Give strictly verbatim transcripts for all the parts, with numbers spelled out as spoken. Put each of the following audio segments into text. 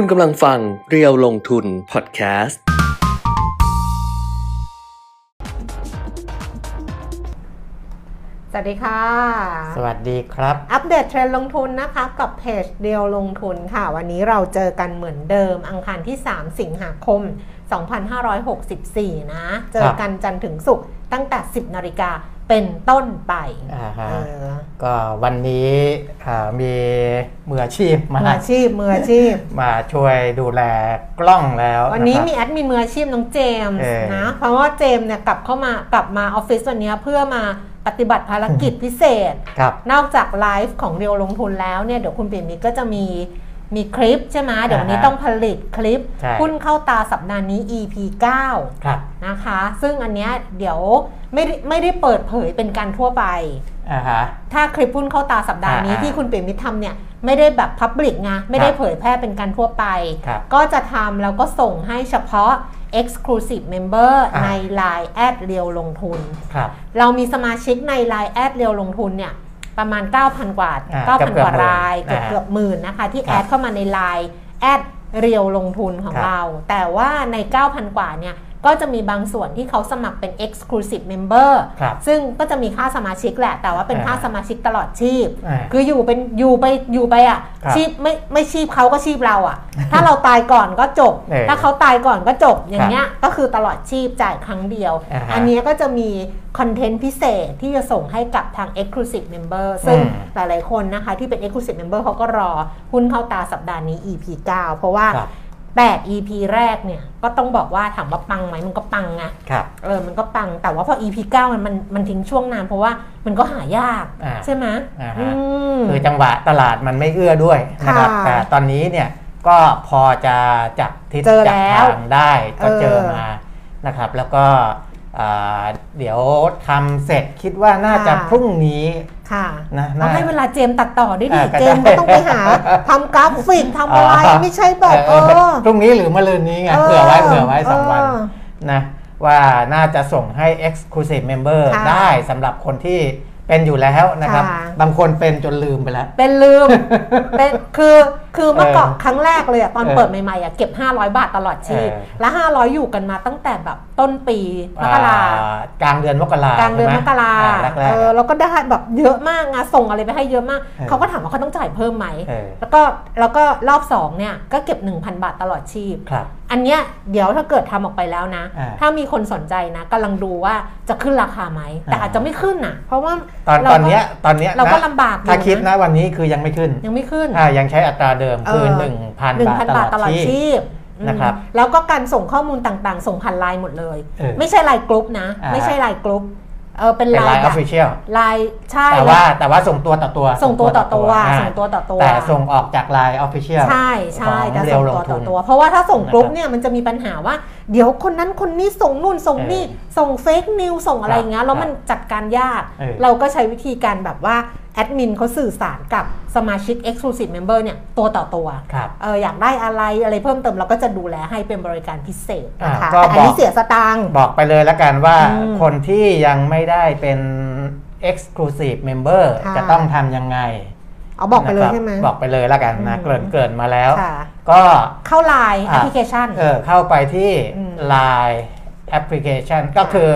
คุณกำลังฟังเรียวลงทุนพอดแคสต์สวัสดีค่ะสวัสดีครับอัปเดตเทรนด์ลงทุนนะคะกับเพจเรียวลงทุนค่ะวันนี้เราเจอกันเหมือนเดิมอังคารที่สามสิงหาคมสองพันห้าร้อยหกสิบสี่นะเจอกันจันทร์ถึงศุกร์ตั้งแต่สิบนาฬิกาเป็นต้นไปก็วันนี้มีมืออาชีพมามืออาชีพมืออาชีพมาช่วยดูแลกล้องแล้ววันนี้มีแอดมินมืออาชีพน้องเจมส์นะเพราะว่าเจมส์เนี่ยกลับเข้ามากลับมาออฟฟิศวันนี้เพื่อมาปฏิบัติภารกิจพิเศษนอกจากไลฟ์ของเรียวลงทุนแล้วเนี่ยเดี๋ยวคุณเปี่ยมมิตรก็จะมีมีคลิปใช่ไหมเดี๋ยวนี้ต้องผลิตคลิปหุ้นเข้าตาสัปดาห์นี้ อี พี เก้า นะคะซึ่งอันเนี้ยเดี๋ยวไม่ไม่ได้เปิดเผยเป็นการทั่วไปถ้าคลิปหุ้นเข้าตาสัปดาห์นี้ที่คุณเปี่ยมมิตรทำเนี่ยไม่ได้แบบพับลิกไงไม่ได้เผยแพร่เป็นการทั่วไปก็จะทำแล้วก็ส่งให้เฉพาะ Exclusive Member ใน ไลน์ แอดเรียวลงทุนเรามีสมาชิกใน ไลน์ แอดเรียวลงทุนเนี่ยประมาณ เก้าพัน กว่า เก้าพัน กว่ารายเกือบเกือบหมื่นนะคะที่แอดเข้ามาใน ไลน์ แอดเรียวลงทุนของเราแต่ว่าใน เก้าพัน กว่าเนี่ยก็จะมีบางส่วนที่เขาสมัครเป็น Exclusive Member ซึ่งก็จะมีค่าสมาชิกแหละแต่ว่าเป็นค่าสมาชิกตลอดชีพคืออยู่เป็นอยู่ไปอยู่ไปอ่ะชีพไม่ไม่ชีพเขาก็ชีพเราอ่ะถ้าเราตายก่อนก็จบถ้าเขาตายก่อนก็จบอย่างเงี้ยก็คือตลอดชีพจ่ายครั้งเดียวอันนี้ก็จะมีคอนเทนต์พิเศษที่จะส่งให้กับทาง Exclusive Member ซึ่งหลายๆคนนะคะที่เป็น Exclusive Member เขาก็รอหุ้นเข้าตาสัปดาห์นี้ อี พี เก้า เพราะว่าแปด อี พี แรกเนี่ยก็ต้องบอกว่าถามว่าปังไหมมันก็ปังไงเออมันก็ปังแต่ว่าพอ อี พี เก้ามันมันมันทิ้งช่วงนานเพราะว่ามันก็หายากใช่ไหมคือจังหวะตลาดมันไม่เอื้อด้วยนะครับแต่ตอนนี้เนี่ยก็พอจะจับทิศจับทางได้ก็เจอมานะครับแล้วก็เดี๋ยวทำเสร็จคิดว่าน่าจะพรุ่งนี้ค่ะนะเอาให้เวลาเจมตัดต่อได้ดิเจมก็ต้องไปหาทำกราฟิกทำอะไรไม่ใช่แบบเออพรุ่งนี้หรือมะรืนนี้ไงเผื่อไว้เผื่อไว้สองวันนะว่าน่าจะส่งให้ Exclusive Member ได้สำหรับคนที่เป็นอยู่แล้วนะครับบางคนเป็นจนลืมไปแล้วเป็นลืมเป็นคือคือเมื่อก่อนครั้งแรกเลยอ่ะตอนเปิดใหม่ๆอ่ะเก็บห้าร้อยบาทตลอดชีพและห้าร้อยอยู่กันมาตั้งแต่แบบต้นปีมกรากลางเดือนมกรากลางเดือนมกราเออแล้วก็ได้แบบเยอะมากงาส่งอะไรไปให้เยอะมากเขาก็ถามว่าเขาต้องจ่ายเพิ่มไหมแล้วก็แล้วก็รอบสองเนี่ยก็เก็บ หนึ่งพัน บาทตลอดชีพอันเนี้ยเดี๋ยวถ้าเกิดทำออกไปแล้วนะถ้ามีคนสนใจนะกำลังดูว่าจะขึ้นราคาไหมแต่อาจจะไม่ขึ้นนะเพราะว่าตอนตอนเนี้ยตอนเนี้ยเราก็ลำบากถ้าคิดนะวันนี้คือยังไม่ขึ้นยังไม่ขึ้นอ่ายังใช้อัตราเดิมคือ หนึ่งพัน บาทตลอดชีพนะครับแล้วก็การส่งข้อมูลต่างๆส่งผ่านไลน์หมดเลยไม่ใช่ไลน์กรุ๊ปนะไม่ใช่ไลน์กรุ๊ปเออเป็นไลน์ official ไลน์ใช่แต่ว่าแต่ว่าส่งตัวต่อตัวส่งตัวต่อตัวส่งตัวต่อตัวแต่ส่งออกจากไลน์ official ใช่ใช่แต่ส่งตัวต่อตัวเพราะว่าถ้าส่งกรุ๊ปเนี่ยมันจะมีปัญหาว่าเดี๋ยวคนนั้นคนนี้ส่งนู่นส่งนี่ส่งเฟกนิวส่งอะไรอย่างเงี้ยแล้วมันจัดการยากเราก็ใช้วิธีการแบบว่าแอดมินเขาสื่อสารกับสมาชิก Exclusive Member เนี่ยตัวต่อตัวเอออยากได้อะไรอะไรเพิ่มเติมเราก็จะดูแลให้เป็นบริการพิเศษนะคะแต่อันนี้เสียสตางค์บอกไปเลยละกันว่าคนที่ยังไม่ได้เป็น Exclusive Member จะต้องทำยังไงเอาบอกไปเลยใช่ไหมบอกไปเลยละกันนะเกริ่นเกริ่นมาแล้วก็เข้า ไลน์ แอปพลิเคชันเออเข้าไปที่ ไลน์ แอปพลิเคชันก็คือ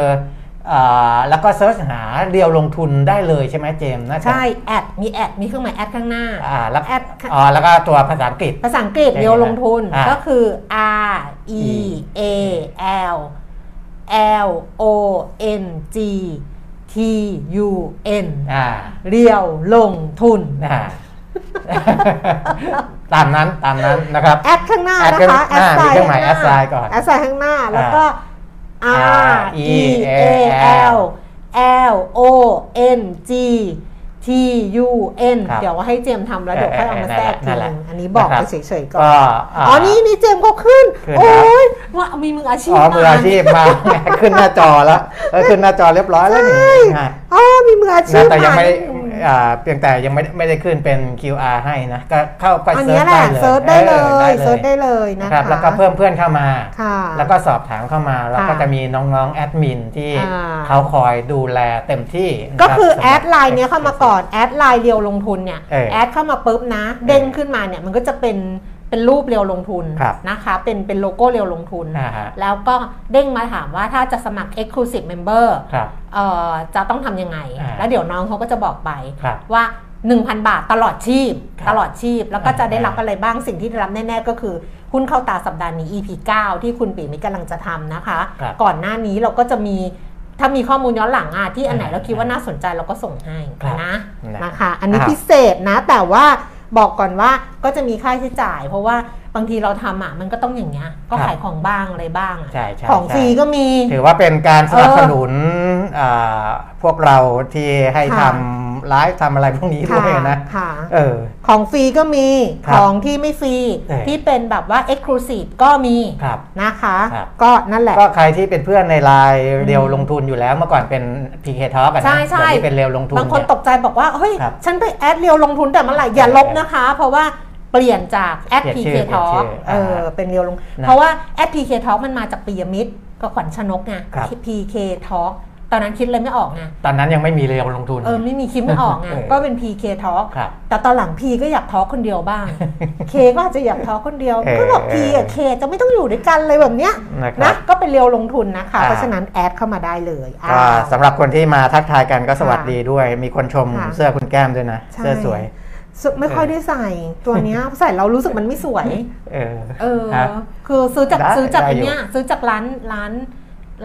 แล้วก็เซิร์ชหาเรียวลงทุนได้เลยใช่ไหมเจมส์นะใช่แอดมีแอดมีเครื่องหมายแอดข้างหน้าอ่าแล้วแอดอ๋อแล้วก็ตัวภาษาอังกฤษภาษาอังกฤษเรียวลงทุนก็คือ R E A L L O N G T U N อ่าเรียวลงทุนนะตามนั้นตามนั้นนะครับแอดข้างหน้านะคะแอดมีเครื่องหมายแอดไซน์ก่อนแอดไซน์ข้างหน้าแล้วก็R E A L L O N G T U N เดี๋ยวว่าให้เจมทำแล้วเดี๋ยวค่อยเอามาแทรกทีนึงอันนี้บอกไปเฉยๆก่อนอ๋อนี่นี่เจมก็ขึ้นโอ้ยว่ามีมืออาชีพอ๋อมืออาชีพมาขึ้นหน้าจอแล้วขึ้นหน้าจอเรียบร้อยแล้วนี่อ๋อมีมืออาชีพแต่ยังไม่เพียงแต่ยังไม่ไม่ได้ขึ้นเป็น คิว อาร์ ให้นะก็เข้าไปเซิร์ชได้เลยเซิร์ชได้เลยเซิร์ชได้เลยนะครับแล้วก็เพิ่มเพื่อนเข้ามาแล้วก็สอบถามเข้ามาแล้วก็จะมีน้องๆแอดมินที่เขาคอยดูแลเต็มที่ก็คือแอดไลน์เนี้ยเข้ามาก่อนแอดไลน์เรียวลงทุนเนี่ยแอดเข้ามาปุ๊บนะเด้งขึ้นมาเนี่ยมันก็จะเป็น เป็นรูปเรียวลงทุนนะคะเป็นเป็นโลโก้เรียวลงทุนแล้วก็เด้งมาถามว่าถ้าจะสมัคร Exclusive Member จะต้องทำยังไงแล้วเดี๋ยวน้องเขาก็จะบอกไปว่า หนึ่งพัน บาทตลอดชีพตลอดชีพแล้วก็จะได้รับอะไรบ้างสิ่งที่ได้รับแน่ๆก็คือหุ้นเข้าตาสัปดาห์นี้ อี พี เก้า ที่คุณปิ่นมิตรกำลังจะทำนะคะก่อนหน้านี้เราก็จะมีถ้ามีข้อมูลย้อนหลังอ่ะที่อันไหนเราคิดว่าน่าสนใจเราก็ส่งให้นะนะคะอันนี้พิเศษนะแต่ว่าบอกก่อนว่าก็จะมีค่าใช้จ่ายเพราะว่าบางทีเราทำอ่ะมันก็ต้องอย่างเงี้ยก็ขายของบ้างอะไรบ้างของฟรีก็มีถือว่าเป็นการสนับสนุนพวกเราที่ให้ทำไลฟ์ทำอะไรพวกนี้ด้วยนะของฟรีก็มีของที่ไม่ฟรีที่เป็นแบบว่า Exclusive ก็มีนะคะก็นั่นแหละก็ใครที่เป็นเพื่อนในไลน์เรียวลงทุนอยู่แล้วเมื่อก่อนเป็น พี เค Talk กันนะที่เป็นเรียวลงทุนบางคนตกใจบอกว่าเฮ้ยฉันไปแอดเรียวลงทุนแต่เมื่อไหร่อย่าลบนะคะเพราะว่าเปลี่ยนจาก พี เค Talk เออเป็นเรียวลงเพราะว่า พี เค Talk มันมาจากปิยมิตรกับขวัญชนกไง พี เค Talkตอนนั้นคิดเลยไม่ออกไงตอนนั้นยังไม่มีเรียวลงทุนเออไม่มีคิดไม่ออกไงก็เป็น พี เค Talk แต่ตอนหลัง P ก็อยาก Talk คนเดียวบ้าง K ก็อาจจะอยาก Talk คนเดียวก็บอก P กับ K จะไม่ต้องอยู่ด้วยกันเลยแบบเนี้ยนะก็เป็นเรียวลงทุนนะคะเพราะฉะนั้นแอดเข้ามาได้เลยสำหรับคนที่มาทักทายกันก็สวัสดีด้วยมีคนชมเสื้อคุณแก้มด้วยนะเสื้อสวยไม่ค่อยได้ใส่ตัวเนี้ยใส่เรารู้สึกมันไม่สวยเออเออคือซื้อจากซื้อจากเนี้ยซื้อจากร้านร้าน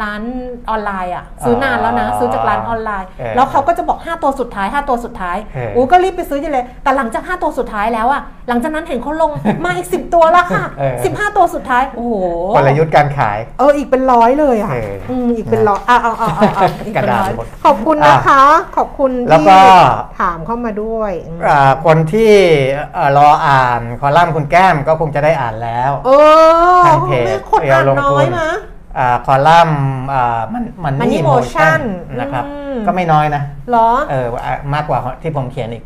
ร้านออนไลน์อ่ะซื้อนานแล้วนะซื้อจากร้านออนไลน์แล้วเขาก็จะบอกห้าตัวสุดท้ายห้าตัวสุดท้ายอูก็รีบไปซื้ออยู่เลยแต่หลังจากห้าตัวสุดท้ายแล้วอ่ะหลังจากนั้นเห็นเขาลงมาอีกสิบตัวแล้วค่ะสิบห้าตัวสุดท้ายโอ้โหกลยุทธ์การขายเอออีกเป็นร้อยเลยอ่ะอืมอีกเป็นร้อยอ่ะเอาเอาเอาเอาอีกเป็นร้อยขอบคุณนะคะขอบคุณที่ถามเข้ามาด้วยคนที่รออ่านคอลัมน์คุณแก้มก็คงจะได้อ่านแล้วเออไม่คนอ่านน้อยนะคอลัมน์มันนี่โมชั่นนะครับก็ไม่น้อยนะหรอเออมากกว่าที่ผมเขียนอีก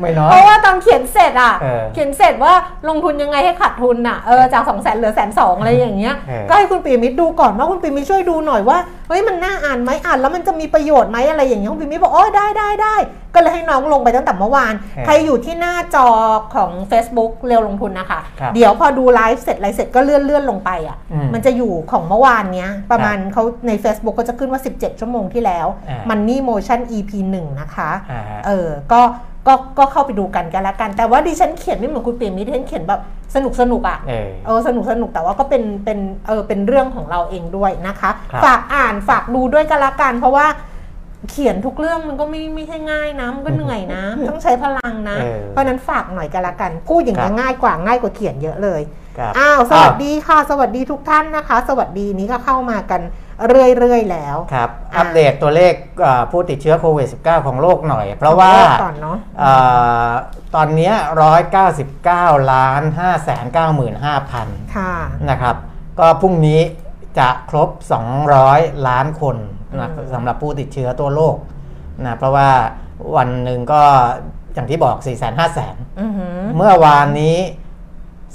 ไม่น้อยเพราะว่าตอนเขียนเสร็จอ่ะเขียนเสร็จว่าลงทุนยังไงให้ขาดทุนอ่ะเออจากสองแสนเหลือแสนสองอะไรอย่างเงี้ยก็ให้คุณปิยมิตรดูก่อนว่าคุณปิยมิตรช่วยดูหน่อยว่าเฮ้ยมันน่าอ่านไหมอ่านแล้วมันจะมีประโยชน์ไหมอะไรอย่างเงี้ยคุณปิยมิตรบอกโอ้ได้ได้ได้ก็เลยให้น้องลงไปตั้งแต่เมื่อวานใครอยู่ที่หน้าจอของ Facebook เรียวลงทุนนะคะเดี๋ยวพอดูไลฟ์เสร็จอะไรเสร็จก็เลื่อนเลื่อนลงไปอ่ะมันจะอยู่ของเมื่อวานเนี้ยประมาณเขาใน Facebook ก็จะขึ้นว่าสิบเจ็ดชั่วโมงที่แล้วมันนี่โมชั่น อี พี หนึ่ง นะคะเออก็ก็ก็เข้าไปดูกันกันละกันแต่ว่าดิฉันเขียนไม่เหมือนคุณปิยมิตรดิฉันเขียนแบบสนุกสนุกอ่ะเออสนุกสนุกแต่ว่าก็เป็นเป็นเออเป็นเรื่องของเราเองด้วยนะคะฝากอ่านฝากดูด้วยกันละกันเพราะว่าเขียนทุกเรื่องมันก็ไม่ไม่ใช่ง่ายนะมันก็เหนื่อยนะต้องใช้พลังนะเพราะนั้นฝากหน่อยกันละกันพูดอย่างนี้ง่ายกว่าง่ายกว่าเขียนเยอะเลยอ้าวสวัสดีค่ะสวัสดีทุกท่านนะคะสวัสดีนี้ก็เข้ามากันเรื่อยๆแล้วครับอัปเดตตัวเลขผู้ติดเชื้อโควิด สิบเก้า ของโลกหน่อยเพราะว่าตอนนี้หนึ่งร้อยเก้าสิบเก้าล้านห้าแสนเก้าหมื่นห้าพันนะครับก็พรุ่งนี้จะครบสองร้อยล้านคนนะสำหรับผู้ติดเชื้อตัวโลกนะเพราะว่าวันหนึ่งก็อย่างที่บอก สี่แสนห้าหมื่น เมื่อวานนี้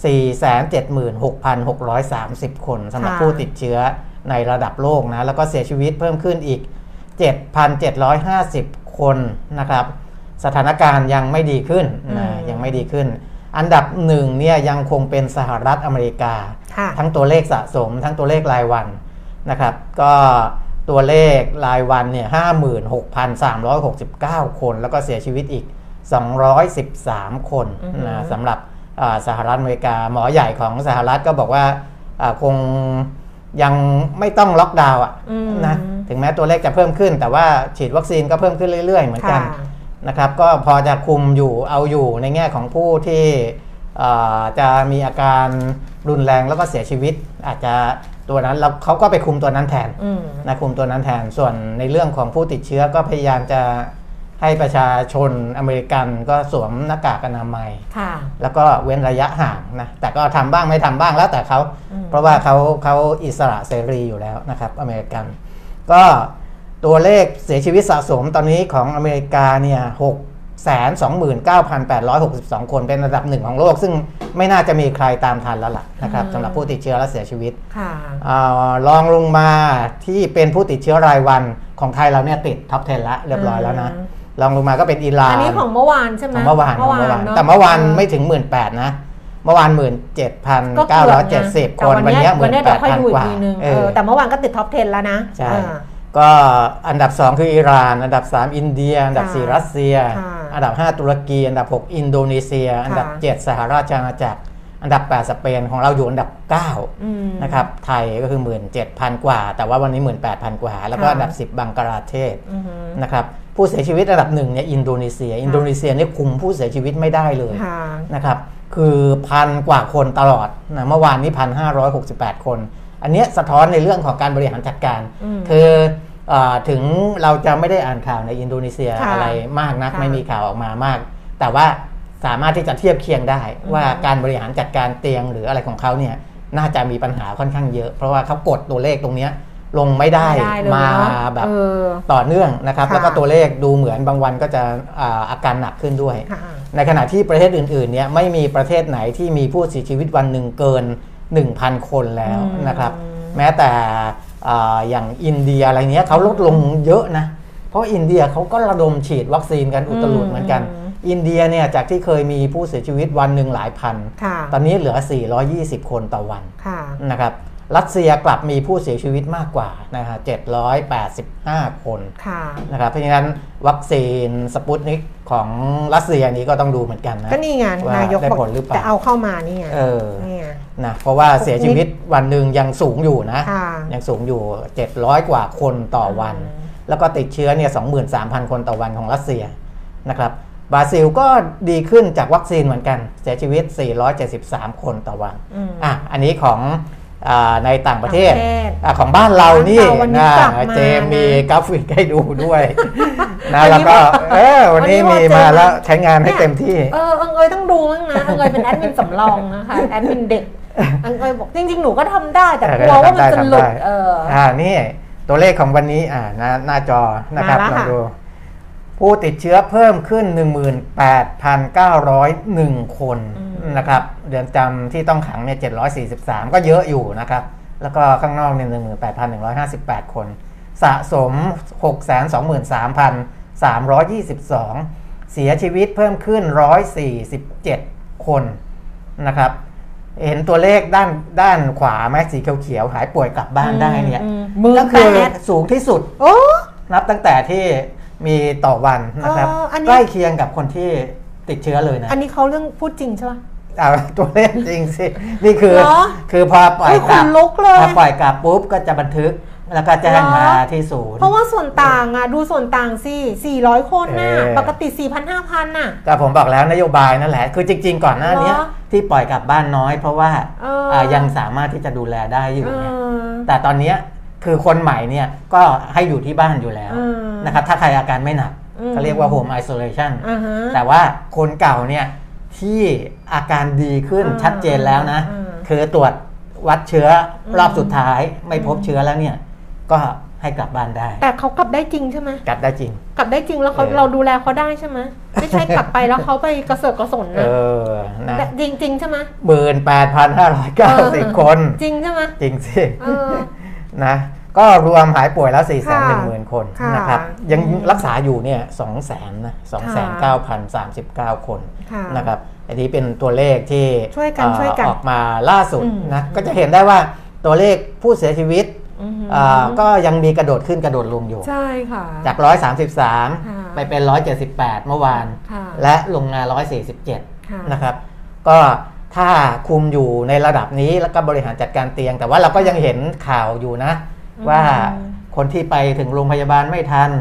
สี่แสนเจ็ดหมื่นหกพันหกร้อยสามสิบ คนสำหรับผู้ติดเชื้อในระดับโลกนะแล้วก็เสียชีวิตเพิ่มขึ้นอีก เจ็ดพันเจ็ดร้อยห้าสิบ คนนะครับสถานการณ์ยังไม่ดีขึ้นนะยังไม่ดีขึ้นอันดับหนึ่งเนี่ยยังคงเป็นสหรัฐอเมริกาทั้งตัวเลขสะสมทั้งตัวเลขรายวันนะครับก็ตัวเลขรายวันเนี่ย ห้าหมื่นหกพันสามร้อยหกสิบเก้า คนแล้วก็เสียชีวิตอีกสองร้อยสิบสาม คนนะสำหรับสหรัฐอเมริกาหมอใหญ่ของสหรัฐก็บอกว่าคงยังไม่ต้องล็อกดาวน์นะถึงแม้ตัวเลขจะเพิ่มขึ้นแต่ว่าฉีดวัคซีนก็เพิ่มขึ้นเรื่อยๆเหมือนกันนะครับก็พอจะคุมอยู่เอาอยู่ในแง่ของผู้ที่จะมีอาการรุนแรงแล้วก็เสียชีวิตอาจจะตัวนั้นแล้วเขาก็ไปคุมตัวนั้นแทนนะคุมตัวนั้นแทนส่วนในเรื่องของผู้ติดเชื้อก็พยายามจะให้ประชาชนอเมริกันก็สวมหน้ากากอนามัยแล้วก็เว้นระยะห่างนะแต่ก็ทำบ้างไม่ทำบ้างแล้วแต่เขาเพราะว่าเขาเขาอิสระเสรีอยู่แล้วนะครับอเมริกันก็ตัวเลขเสียชีวิตสะสมตอนนี้ของอเมริกาเนี่ยหกแสนสองหมื่นเก้าพันแปดร้อยหกสิบสอง คนเป็นระดับหนึ่งของโลกซึ่งไม่น่าจะมีใครตามทันแล้วล่ะนะครับสำหรับผู้ติดเชื้อและเสียชีวิตลองลงมาที่เป็นผู้ติดเชื้อรายวันของไทยเราเนี่ยติดท็อป สิบ แล้วเรียบร้อยแล้วนะ ลองลงมาก็เป็นอิหร่านอันนี้ของเมื่อวานใช่ไหมของเมื่อวานของเมื่อวานแต่เมื่อวานไม่ถึงหมื่นแปดนะเมื่อวาน หนึ่งหมื่นเจ็ดพันเก้าร้อยเจ็ดสิบ คนวันนี้ หนึ่งหมื่นแปดพัน กว่าแต่เมื่อวานก็ติดท็อปสิบแล้วนะใช่ก็อันดับสองคืออิหร่านอันดับสามอินเดียอันดับสี่รัสเซียอันดับห้าตุรกีอันดับหกอินโดนีเซียอันดับเจ็ดสหราชอาณาจักรอันดับแปดสเปนของเราอยู่อันดับเก้านะครับไทยก็คือ หนึ่งหมื่นเจ็ดพัน กว่าแต่ว่าวันนี้ หนึ่งหมื่นแปดพัน กว่าแล้วก็อันดับสิบบังกลาเทศนะครับผู้เสียชีวิตอันดับหนึ่งเนี่ยอินโดนีเซียอินโดนีเซียเนี่ยคุมผู้เสียชีวิตไม่ได้เลยนะครับคือพันกว่าคนตลอดนะเมื่อวานนี้หนึ่งพันห้าร้อยหกสิบแปดคนอันนี้สะท้อนในเรื่องของการบริหารจัดการคือถึงเราจะไม่ได้อ่านข่าวในอินโดนีเซียอะไรมากนักไม่มีข่าวออกมามากแต่ว่าสามารถที่จะเทียบเคียงได้ว่าการบริหารจัดการเตียงหรืออะไรของเขาเนี่ยน่าจะมีปัญหาค่อนข้างเยอะเพราะว่าเขากดตัวเลขตรงนี้ลงไม่ได้มาแบบต่อเนื่องนะครับแล้วก็ตัวเลขดูเหมือนบางวันก็จะอาการหนักขึ้นด้วยในขณะที่ประเทศอื่นๆเนี่ยไม่มีประเทศไหนที่มีผู้เสียชีวิตวันหนึ่งเกิน หนึ่งพัน คนแล้วนะครับแม้แต่อย่างอินเดียอะไรเนี้ยเขาลดลงเยอะนะเพราะอินเดียเขาก็ระดมฉีดวัคซีนกันอุตลุดเหมือนกันอินเดียเนี่ยจากที่เคยมีผู้เสียชีวิตวันหนึ่งหลายพันตอนนี้เหลือสี่ร้อยยี่สิบคนต่อวันนะครับรัสเซียกลับมีผู้เสียชีวิตมากกว่านะฮะเจ็ดร้อยแปดสิบห้าคนนะครับเพราะฉะนั้นวัคซีนสปุตนิกของรัสเซียนี้ก็ต้องดูเหมือนกันนะก็นี่ไงนายกได้ผลหรือเปล่าจะเอาเข้ามานี่ไงเออนะเพราะว่าเสียชีวิตวันหนึ่งยังสูงอยู่นะยังสูงอยู่เจ็ดร้อยกว่าคนต่อวันแล้วก็ติดเชื้อเนี่ย สองหมื่นสามพัน คนต่อวันของรัสเซียนะครับบราซิลก็ดีขึ้นจากวัคซีนเหมือนกันเสียชีวิตสี่ร้อยเจ็ดสิบสามคนต่อวันอ่ะอันนี้ของในต่างประเทศของบ้านเรานี่นะเจมีกราฟิกให้ดูด้วยนะแล้วก็เออวันนี้มีมาแล้วใช้งานให้เต็มที่เอออังเอยต้องดูมั้งนะอังเอยเป็นแอดมินสำรองนะคะแอดมินเด็กอังเอยบอกจริงๆหนูก็ทำได้แต่กลัวว่ามันจะหลุดเอออ่านี่ตัวเลขของวันนี้อ่าหน้าจอนะครับลองดูผู้ติดเชื้อเพิ่มขึ้น หนึ่งหมื่นแปดพันเก้าร้อยเอ็ด คนนะครับเดือนจำที่ต้องขังเนี่ยเจ็ดร้อยสี่สิบสามก็เยอะอยู่นะครับแล้วก็ข้างนอกเนี่ย หนึ่งหมื่นแปดพันหนึ่งร้อยห้าสิบแปด คนสะสม หกแสนสองหมื่นสามพันสามร้อยยี่สิบสอง เสียชีวิตเพิ่มขึ้นหนึ่งร้อยสี่สิบเจ็ดคนนะครับเห็นตัวเลขด้านด้านขวาไหมสีเขียวๆหายป่วยกลับบ้านได้เนี่ยก็คือสูงที่สุดนับตั้งแต่ที่มีต่อวันนะครับใกล้เคียงกับคนที่ติดเชื้อเลยนะอันนี้เขาเรื่องพูดจริงใช่ไหมเอาตัวเลขจริงสินี่คือคือพอปล่อยกลับพอปล่อยกลับปุ๊บก็จะบันทึกแล้วก็แจ้งมาที่ศูนย์เพราะว่าส่วนต่างอ่ะดูส่วนต่างสิสี่ร้อยคนน่ะปกติ สี่พันห้าพัน น่ะแต่ผมบอกแล้วนโยบายนั่นแหละคือจริงๆก่อนหน้านี้ที่ปล่อยกลับบ้านน้อยเพราะว่ายังสามารถที่จะดูแลได้อยู่แต่ตอนนี้คือคนใหม่เนี่ยก็ให้อยู่ที่บ้านอยู่แล้วนะครับถ้าใครอาการไม่หนักเขาเรียกว่า home isolation แต่ว่าคนเก่าเนี่ยที่อาการดีขึ้นชัดเจนแล้วนะคือตรวจวัดเชื้อรอบสุดท้ายไม่พบเชื้อแล้วเนี่ยก็ให้กลับบ้านได้แต่เขากลับได้จริงใช่ไหมกลับได้จริงกลับได้จริงแล้วเขาเราดูแลเขาได้ใช่ไหมไม่ใช่กลับไปแล้วเขาไปกระเสือกกระสนนะจริงจริงใช่ไหมหมื่นแปดพันห้าร้อยเก้าสิบคนจริงใช่ไหมจริงสินะก็รวมหายป่วยแล้ว สี่แสนหนึ่งหมื่น คนนะครับยังรักษาอยู่เนี่ย สองแสน นะ สองแสนเก้าพันสามสิบเก้า คนนะครับอันนี้เป็นตัวเลขที่ออกมาล่าสุดนะก็จะเห็นได้ว่าตัวเลขผู้เสียชีวิตก็ยังมีกระโดดขึ้นกระโดดลงอยู่ใช่ค่ะจากหนึ่งร้อยสามสิบสามไปเป็น หนึ่งร้อยเจ็ดสิบแปด เมื่อวานและลงมา หนึ่งร้อยสี่สิบเจ็ด นะครับก็ถ้าคุมอยู่ในระดับนี้แล้วก็บริหารจัดการเตียงแต่ว่าเราก็ยังเห็นข่าวอยู่นะว่าคนที่ไปถึงโรงพยาบาลไม่ทัน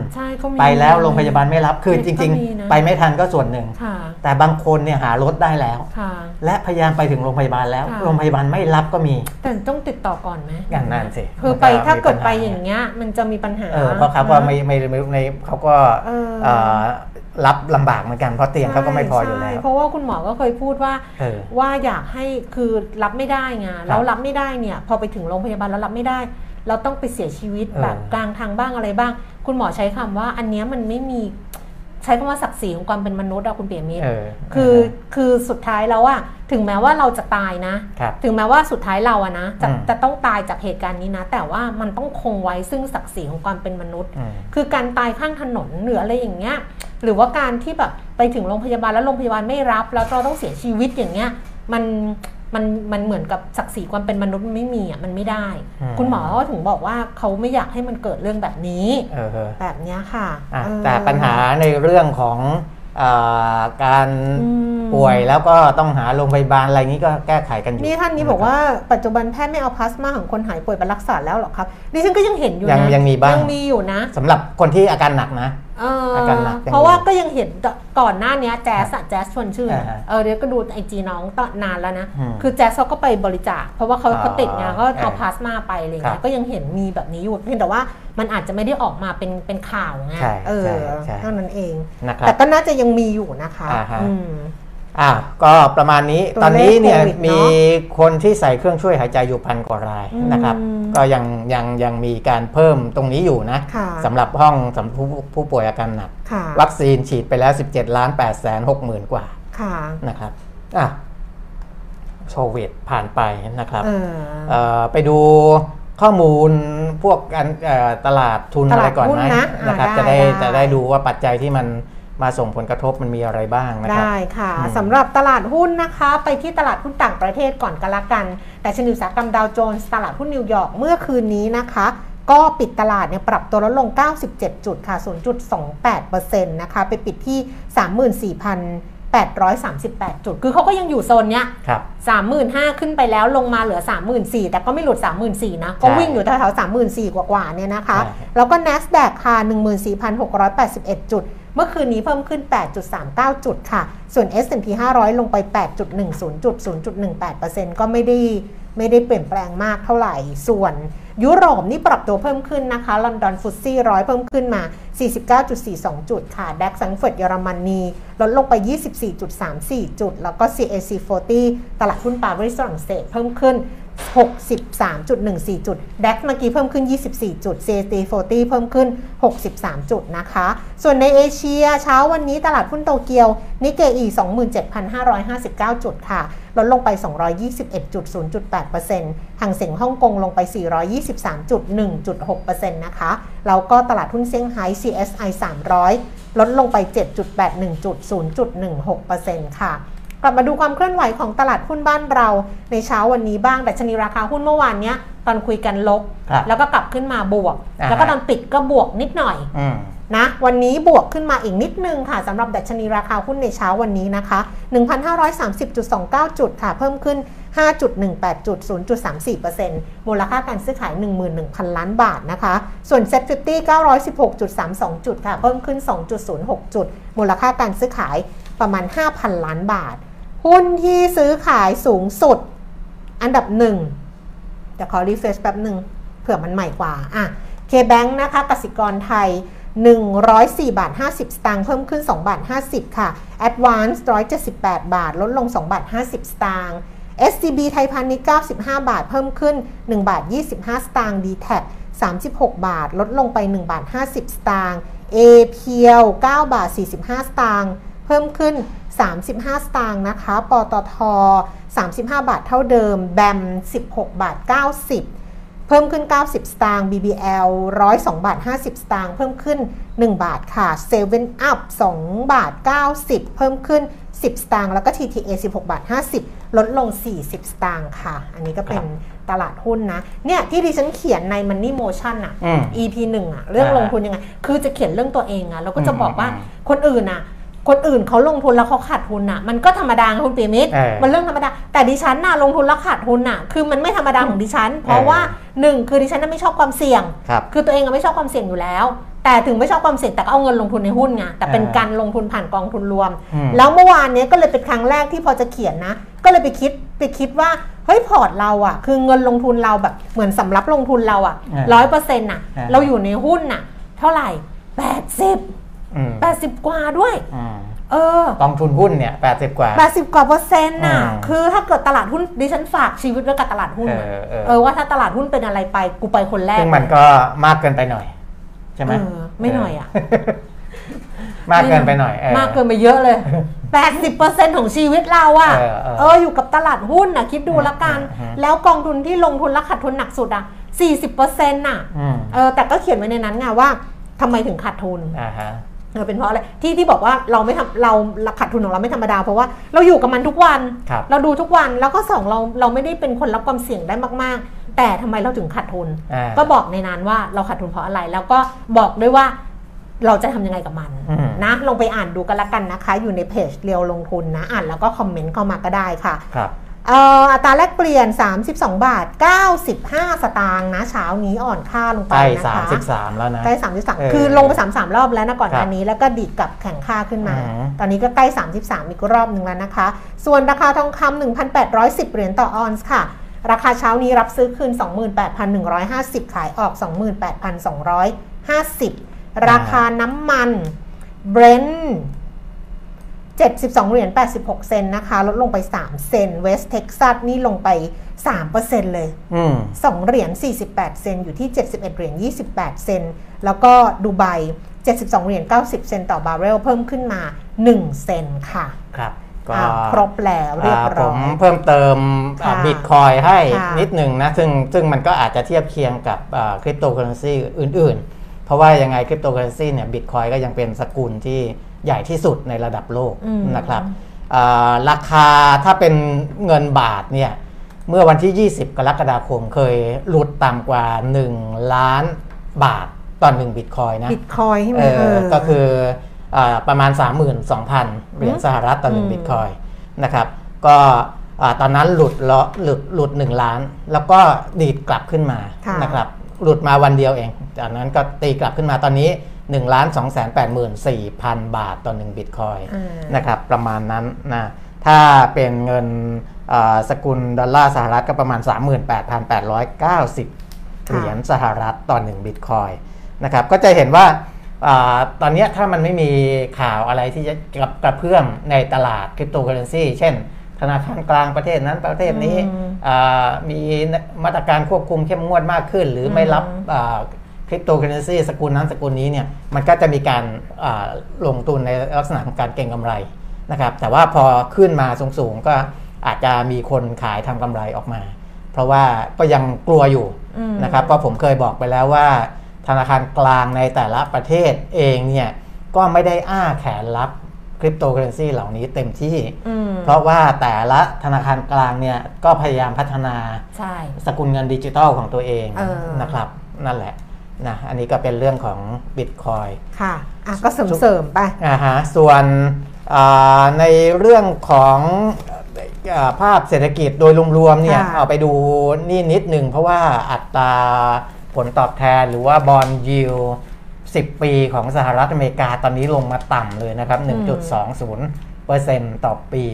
ไปแล้วโรงพยาบาลไม่รับคือจริงๆไปไม่ทันก็ส่วนหนึ่งแต่บางคนเนี่ยหารถได้แล้วและพยายามไปถึงโรงพยาบาลแล้วโรงพยาบาลไม่รับก็มีแต่ต้องติดต่อก่อนไหมอย่างนั้นสิคือไปถ้าเกิดไปอย่างเงี้ยมันจะมีปัญหาเพราะเขาก็ไม่ไม่ในเขาก็รับลำบากเหมือนกันเพราะเตียงเขาก็ไม่พออยู่แล้วเพราะว่าคุณหมอก็เคยพูดว่าว่าอยากให้คือรับไม่ได้ไงแล้วรับไม่ได้เนี่ยพอไปถึงโรงพยาบาลแล้วรับไม่ได้เราต้องไปเสียชีวิตแบบกลางทางบ้างอะไรบ้างคุณหมอใช้คำว่าอันนี้มันไม่มีใช้คำว่าศักดิ์ศรีของความเป็นมนุษย์อะคุณเปียมิตรคือคือสุดท้ายแล้วอะ ถึงแม้ว่าเราจะตายนะถึงแม้ว่าสุดท้ายเราอะนะจะจะต้องตายจากเหตุการณ์นี้นะแต่ว่ามันต้องคงไว้ซึ่งศักดิ์ศรีของความเป็นมนุษย์คือการตายข้างถนนหรืออะไรอย่างเงี้ยหรือว่าการที่แบบไปถึงโรงพยาบาลแล้วโรงพยาบาลไม่รับแล้วเราต้องเสียชีวิตอย่างเงี้ยมันมันมันเหมือนกับศักดิ์ศรีความเป็นมนุษย์ไม่มีอ่ะมันไม่ได้คุณหมอเขาถึงบอกว่าเขาไม่อยากให้มันเกิดเรื่องแบบนี้แบบนี้ค่ะแต่ปัญหาในเรื่องของการป่วยแล้วก็ต้องหาโรงพยาบาลอะไรนี้ก็แก้ไขกันอยู่นี่ท่านนี้บอกว่าปัจจุบันแพทย์ไม่เอาพลาสมาของคนหายป่วยไปรักษาแล้วหรอครับดิฉันก็ยังเห็นอยู่นะยังยังมีบ้างยังมีอยู่นะสำหรับคนที่อาการหนักนะอาการหนักเพราะว่าก็ยังเห็นก่อนหน้านี้แจ๊สแจ๊สชวนชื่นเออเดี๋ยวก็ดูไอจีน้องตอนนานแล้วนะคือแจ๊สเขาก็ไปบริจาคเพราะว่าเขาเขาติดงานก็เอาพลาสมาไปอะไรเงี้ยก็ยังเห็นมีแบบนี้อยู่เพียงแต่ว่ามันอาจจะไม่ได้ออกมาเป็นเป็นข่าวไงเออเท่านั้นเองแต่ก็น่าจะยังมีอยู่นะคะอ่าก็ประมาณนี้ตอนนี้เนี่ยมีคนที่ใส่เครื่องช่วยหายใจอยู่พันกว่ารายนะครับก็ยังยังยังมีการเพิ่มตรงนี้อยู่นะสำหรับห้องสำหรับผู้ป่วยอาการหนักวัคซีนฉีดไปแล้ว สิบเจ็ดล้านแปดแสนหกหมื่น กว่านะครับอ่ะโควิดผ่านไปนะครับไปดูข้อมูลพวกตลาดทุนอะไรก่อนไหมนะครับจะได้จะได้ดูว่าปัจจัยที่มันมาส่งผลกระทบมันมีอะไรบ้างนะครับได้ค่ะสำหรับตลาดหุ้นนะคะไปที่ตลาดหุ้นต่างประเทศก่อนกันละกันดัชนีอุตสาหกรรมดาวโจนส์ตลาดหุ้นนิวยอร์กเมื่อคืนนี้นะคะก็ปิดตลาดเนี่ยปรับตัวลดลงเก้าสิบเจ็ดจุดค่ะ ศูนย์จุดสองแปดเปอร์เซ็นต์ นะคะไปปิดที่ สามหมื่นสี่พันแปดร้อยสามสิบแปด จุดคือเขาก็ยังอยู่โซนเนี้ย สามหมื่นห้าพัน ขึ้นไปแล้วลงมาเหลือ สามหมื่นสี่พัน แต่ก็ไม่หลุด สามหมื่นสี่พัน นะก็วิ่งอยู่แถวๆ สามหมื่นสี่พัน กว่าๆเนี่ยนะคะแล้วก็ NASDAQ ค่ะ หนึ่งหมื่นสี่พันหกร้อยแปดสิบเอ็ด จุดเมื่อคืนนี้เพิ่มขึ้น แปดจุดสามเก้า จุดค่ะส่วน เอส แอนด์ พี ห้าร้อย ลงไป แปดจุดหนึ่งศูนย์ จุด ศูนย์จุดหนึ่งแปดเปอร์เซ็นต์ ก็ไม่ได้ไม่ได้เปลี่ยนแปลงมากเท่าไหร่ส่วนยุโรปนี่ปรับตัวเพิ่มขึ้นนะคะลอนดอนฟุตซี่ร้อยเพิ่มขึ้นมา สี่สิบเก้าจุดสี่สอง จุดค่ะดัคแฟรงก์เฟิร์ตเยอรมนีลดลงไป ยี่สิบสี่จุดสามสี่ จุดแล้วก็ ซี เอ ซี สี่สิบ ตลาดหุ้นปารีสฝรั่งเศสเพิ่มขึ้น หกสิบสามจุดหนึ่งสี่ จุดดัคเมื่อกี้เพิ่มขึ้นยี่สิบสี่จุด ซี เอ ซี สี่สิบ เพิ่มขึ้นหกสิบสามจุดนะคะส่วนในเอเชียเช้าวันนี้ตลาดหุ้นโตเกียวนิกเกอิ สองหมื่นเจ็ดพันห้าร้อยห้าสิบเก้า จุดค่ะลดลงไป สองร้อยยี่สิบเอ็ดจุดศูนย์แปดเปอร์เซ็นต์ หังเส็งฮ่องกงลงไป สี่ร้อยยี่สิบสามจุดหนึ่งจุดหกเปอร์เซ็นต์ นะคะแล้วก็ตลาดหุ้นเซี่ยงไฮ้ ซี เอส ไอ สามร้อยลดลงไป เจ็ดจุดแปดหนึ่งจุดศูนย์จุดหนึ่งหกเปอร์เซ็นต์ ค่ะกลับมาดูความเคลื่อนไหวของตลาดหุ้นบ้านเราในเช้าวันนี้บ้างดัชนีราคาหุ้นเมื่อวานเนี้ยตอนคุยกันลบแล้วก็กลับขึ้นมาบวกแล้วก็ตอนปิดก็บวกนิดหน่อยนะวันนี้บวกขึ้นมาอีกนิดนึงค่ะสำหรับดัชนีราคาหุ้นในเช้าวันนี้นะคะ หนึ่งพันห้าร้อยสามสิบจุดสองเก้า จุดค่ะเพิ่มขึ้น ห้าจุดหนึ่งแปด จุด ศูนย์จุดสามสี่เปอร์เซ็นต์ มูลค่าการซื้อขาย หนึ่งหมื่นหนึ่งพัน ล้านบาทนะคะส่วน เซ็ต ห้าสิบ เก้าร้อยสิบหกจุดสามสอง จุดค่ะเพิ่มขึ้น สองจุดศูนย์หก จุดมูลค่าการซื้อขายประมาณ ห้าพัน ล้านบาทหุ้นที่ซื้อขายสูงสุดอันดับหนึ่งแต่ขอรีเฟรชแป๊บหนึ่งเผื่อมันใหม่กว่าอ่ะ K-Bank นะคะกสิกรไทยหนึ่งร้อยสี่บาทห้าสิบสตางค์เพิ่มขึ้นสองบาทห้าสิบค่ะ Advance หนึ่งร้อยเจ็ดสิบแปดบาทลดลงสองบาทห้าสิบสตางค์ เอส ซี บี ไทยพาณิชย์เก้าสิบห้าบาทเพิ่มขึ้นหนึ่งบาทยี่สิบห้าสตางค์ ดี แท็ค สามสิบหกบาทลดลงไปหนึ่งบาทห้าสิบสตางค์ เอ พี แอล เก้าบาทสี่สิบห้าสตางค์เพิ่มขึ้นสามสิบห้าสตางค์นะคะปตทสามสิบห้าบาทเท่าเดิมแบมสิบหกบาทเก้าสิบเพิ่มขึ้นเก้าสิบสตางค์ บี บี แอล หนึ่งร้อยสองบาทห้าสิบสตางค์เพิ่มขึ้นหนึ่งบาทค่ะ เซเว่นอัพ สองบาทเก้าสิบเพิ่มขึ้นสิบสตางค์แล้วก็ ที ที เอ สิบหกบาทห้าสิบลดลงสี่สิบสตางค์ค่ะอันนี้ก็เป็นตลาดหุ้นนะเนี่ยที่ดิฉันเขียนใน Money Motion อ่ะ อี พี หนึ่ง อ่ะเรื่องลงทุนยังไงคือจะเขียนเรื่องตัวเองอ่ะเราก็จะบอกว่าคนอื่นอ่ะคนอื่นเขาลงทุนแล้วเขาขาดทุนน่ะมันก็ธรรมดาคุณปีมิตรมันเรื่องธรรมดาแต่ดิฉันน่ะลงทุนแล้วขาดทุนน่ะคือมันไม่ธรรมดาของดิฉันเพราะว่าหนึ่งคือดิฉันไม่ชอบความเสี่ยง ค, คือตัวเองก็ไม่ชอบความเสี่ยงอยู่แล้วแต่ถึงไม่ชอบความเสี่ยงแต่ก็เอาเงินลงทุนในหุ้นไงแต่เป็นการลงทุนผ่านกองทุนรวมแล้วเมื่อวานนี้ก็เลยเป็นครั้งแรกที่พอจะเขียนนะก็เลยไปคิดไปคิดว่าเฮ้ยพอร์ตเราอ่ะคือเงินลงทุนเราแบบเหมือนสำรับลงทุนเราอ่ะร้อยเปอร์เซ็นต์น่ะเราอยู่ในหุ้นน่ะเท่าไหร่แปดสิบแปดสิบกว่าด้วยเออกองทุนหุ้นเนี่ยแปดสิบกว่าแปดสิบกว่าเปอร์เซ็นต์น่ะคือถ้าเกิดตลาดหุ้นดิฉันฝากชีวิตไว้กับตลาดหุ้นเออเออว่าถ้าตลาดหุ้นเป็นอะไรไปกูไปคนแรกซึ่งมันก็มากเกินไปหน่อยใช่ไหมไม่หน่อยอ่ะมากเกินไปหน่อยมากเกินไปเยอะเลย แปดสิบเปอร์เซ็นต์ ของชีวิตเราอะเอออยู่กับตลาดหุ้นนะคิดดูละกันแล้วกองทุนที่ลงทุนแล้วขาดทุนหนักสุดอะสี่สิบเปอร์เซ็นต์ น่ะเออแต่ก็เขียนไว้ในนั้นไงว่าทำไมถึงขาดทุนเออเป็นเพราะอะไรที่ที่บอกว่าเราไม่ทำเราขาดทุนของเราไม่ธรรมดาเพราะว่าเราอยู่กับมันทุกวันเราดูทุกวันแล้วก็สองเราเราไม่ได้เป็นคนรับความเสี่ยงได้มากๆแต่ทำไมเราถึงขาดทุนก็บอกในนั้นว่าเราขาดทุนเพราะอะไรแล้วก็บอกด้วยว่าเราจะทำยังไงกับมันนะลงไปอ่านดูกันละกันนะคะอยู่ในเพจเรียวลงทุนนะอ่านแล้วก็คอมเมนต์เข้ามาก็ได้ค่ะเอ่ออัตราแลกเปลี่ยนสามสิบสองบาทเก้าสิบห้าสตางค์นะเช้านี้อ่อนค่าลงไปนะคะใกล้สามสิบสามแล้วนะใกล้สามสิบสามคือลงไปสามสิบสามรอบแล้วนะก่อนอันนี้แล้วก็ดีดกลับแข่งค่าขึ้นมาตอนนี้ก็ใกล้สามสิบสามอีกรอบนึงแล้วนะคะส่วนราคาทองคำ หนึ่งพันแปดร้อยสิบ เหรียญต่อออนซ์ค่ะราคาเช้านี้รับซื้อคืน สองหมื่นแปดพันหนึ่งร้อยห้าสิบ ขายออก สองหมื่นแปดพันสองร้อยห้าสิบ ราคาน้ำมัน Brentเจ็ดสิบสองเหรียญแปดสิบหกเซนต์นะคะลดลงไปสามเซนต์เวสเท็กซัสนี่ลงไป สามเปอร์เซ็นต์ เลยสองเหรียญสี่สิบแปดเซนต์อยู่ที่เจ็ดสิบเอ็ดเหรียญยี่สิบแปดเซนต์แล้วก็ดูไบเจ็ดสิบสองเหรียญเก้าสิบเซนต์ต่อบาร์เรลเพิ่มขึ้นมาหนึ่งเซนต์ค่ะครับก็ครบแล้วเรียบร้อยผมเพิ่มเติมบิตคอยให้นิดหนึ่งนะซึ่งซึ่งมันก็อาจจะเทียบเคียงกับคริปโตเคอเรนซีอื่นๆเพราะว่ายังไงคริปโตเคอเรนซีเนี่ยบิตคอยก็ยังเป็นสกุลที่ใหญ่ที่สุดในระดับโลกนะครับราคาถ้าเป็นเงินบาทเนี่ยเมื่อวันที่ยี่สิบกรกฎาคมเคยหลุดต่ำกว่าหนึ่งล้านบาทต่อหนึ่งบิตคอยนะบิตคอยใช่ไหมก็คือประมาณ สามหมื่นสองพัน เหรียญสหรัฐต่อหนึ่งบิตคอยนะครับก็ตอนนั้นหลุดล้อหลุดหลุดหนึ่งล้านแล้วก็ดีดกลับขึ้นมานะครับหลุดมาวันเดียวเองจากนั้นก็ตีกลับขึ้นมาตอนนี้หนึ่งล้านสองแสนแปดหมื่นสี่พันบาทต่อหนึ่งบิตคอยนะครับประมาณนั้นนะถ้าเป็นเงินสกุลดอลลาร์สหรัฐก็ประมาณ สามหมื่นแปดพันแปดร้อยเก้าสิบ เหรียญสหรัฐต่อหนึ่งบิตคอยนะครับก็จะเห็นว่าตอนนี้ถ้ามันไม่มีข่าวอะไรที่จะกระเพื่อมในตลาดคริปโตเคอเรนซีเช่นธนาคารกลางประเทศนั้นประเทศนี้มีมาตรการควบคุมเข้มงวดมากขึ้นหรือไม่รับคริปโตเคอเรนซีสกุลนั้นสกุลนี้เนี่ยมันก็จะมีการลงทุนในลักษณะของการเก็งกำไรนะครับแต่ว่าพอขึ้นมาสูงๆก็อาจจะมีคนขายทำกำไรออกมาเพราะว่าก็ยังกลัวอยู่นะครับเพราะผมเคยบอกไปแล้วว่าธนาคารกลางในแต่ละประเทศเองเนี่ยก็ไม่ได้อ้าแขนรับคริปโตเคอเรนซีเหล่านี้เต็มที่เพราะว่าแต่ละธนาคารกลางเนี่ยก็พยายามพัฒนาสกุลเงินดิจิทัลของตัวเองนะครับนั่นแหละนะอันนี้ก็เป็นเรื่องของบิตคอยน์ค่ะก็เสริมๆไปอ่าฮะส่วนในเรื่องของภาพเศรษฐกิจโดยรวมๆเนี่ยเอาไปดูนี่นิดหนึ่งเพราะว่าอัตราผลตอบแทนหรือว่าบอนด์ยิลด์สิบปีของสหรัฐอเมริกาตอนนี้ลงมาต่ำเลยนะครับ หนึ่งจุดสองศูนย์เปอร์เซ็นต์ ต่อปี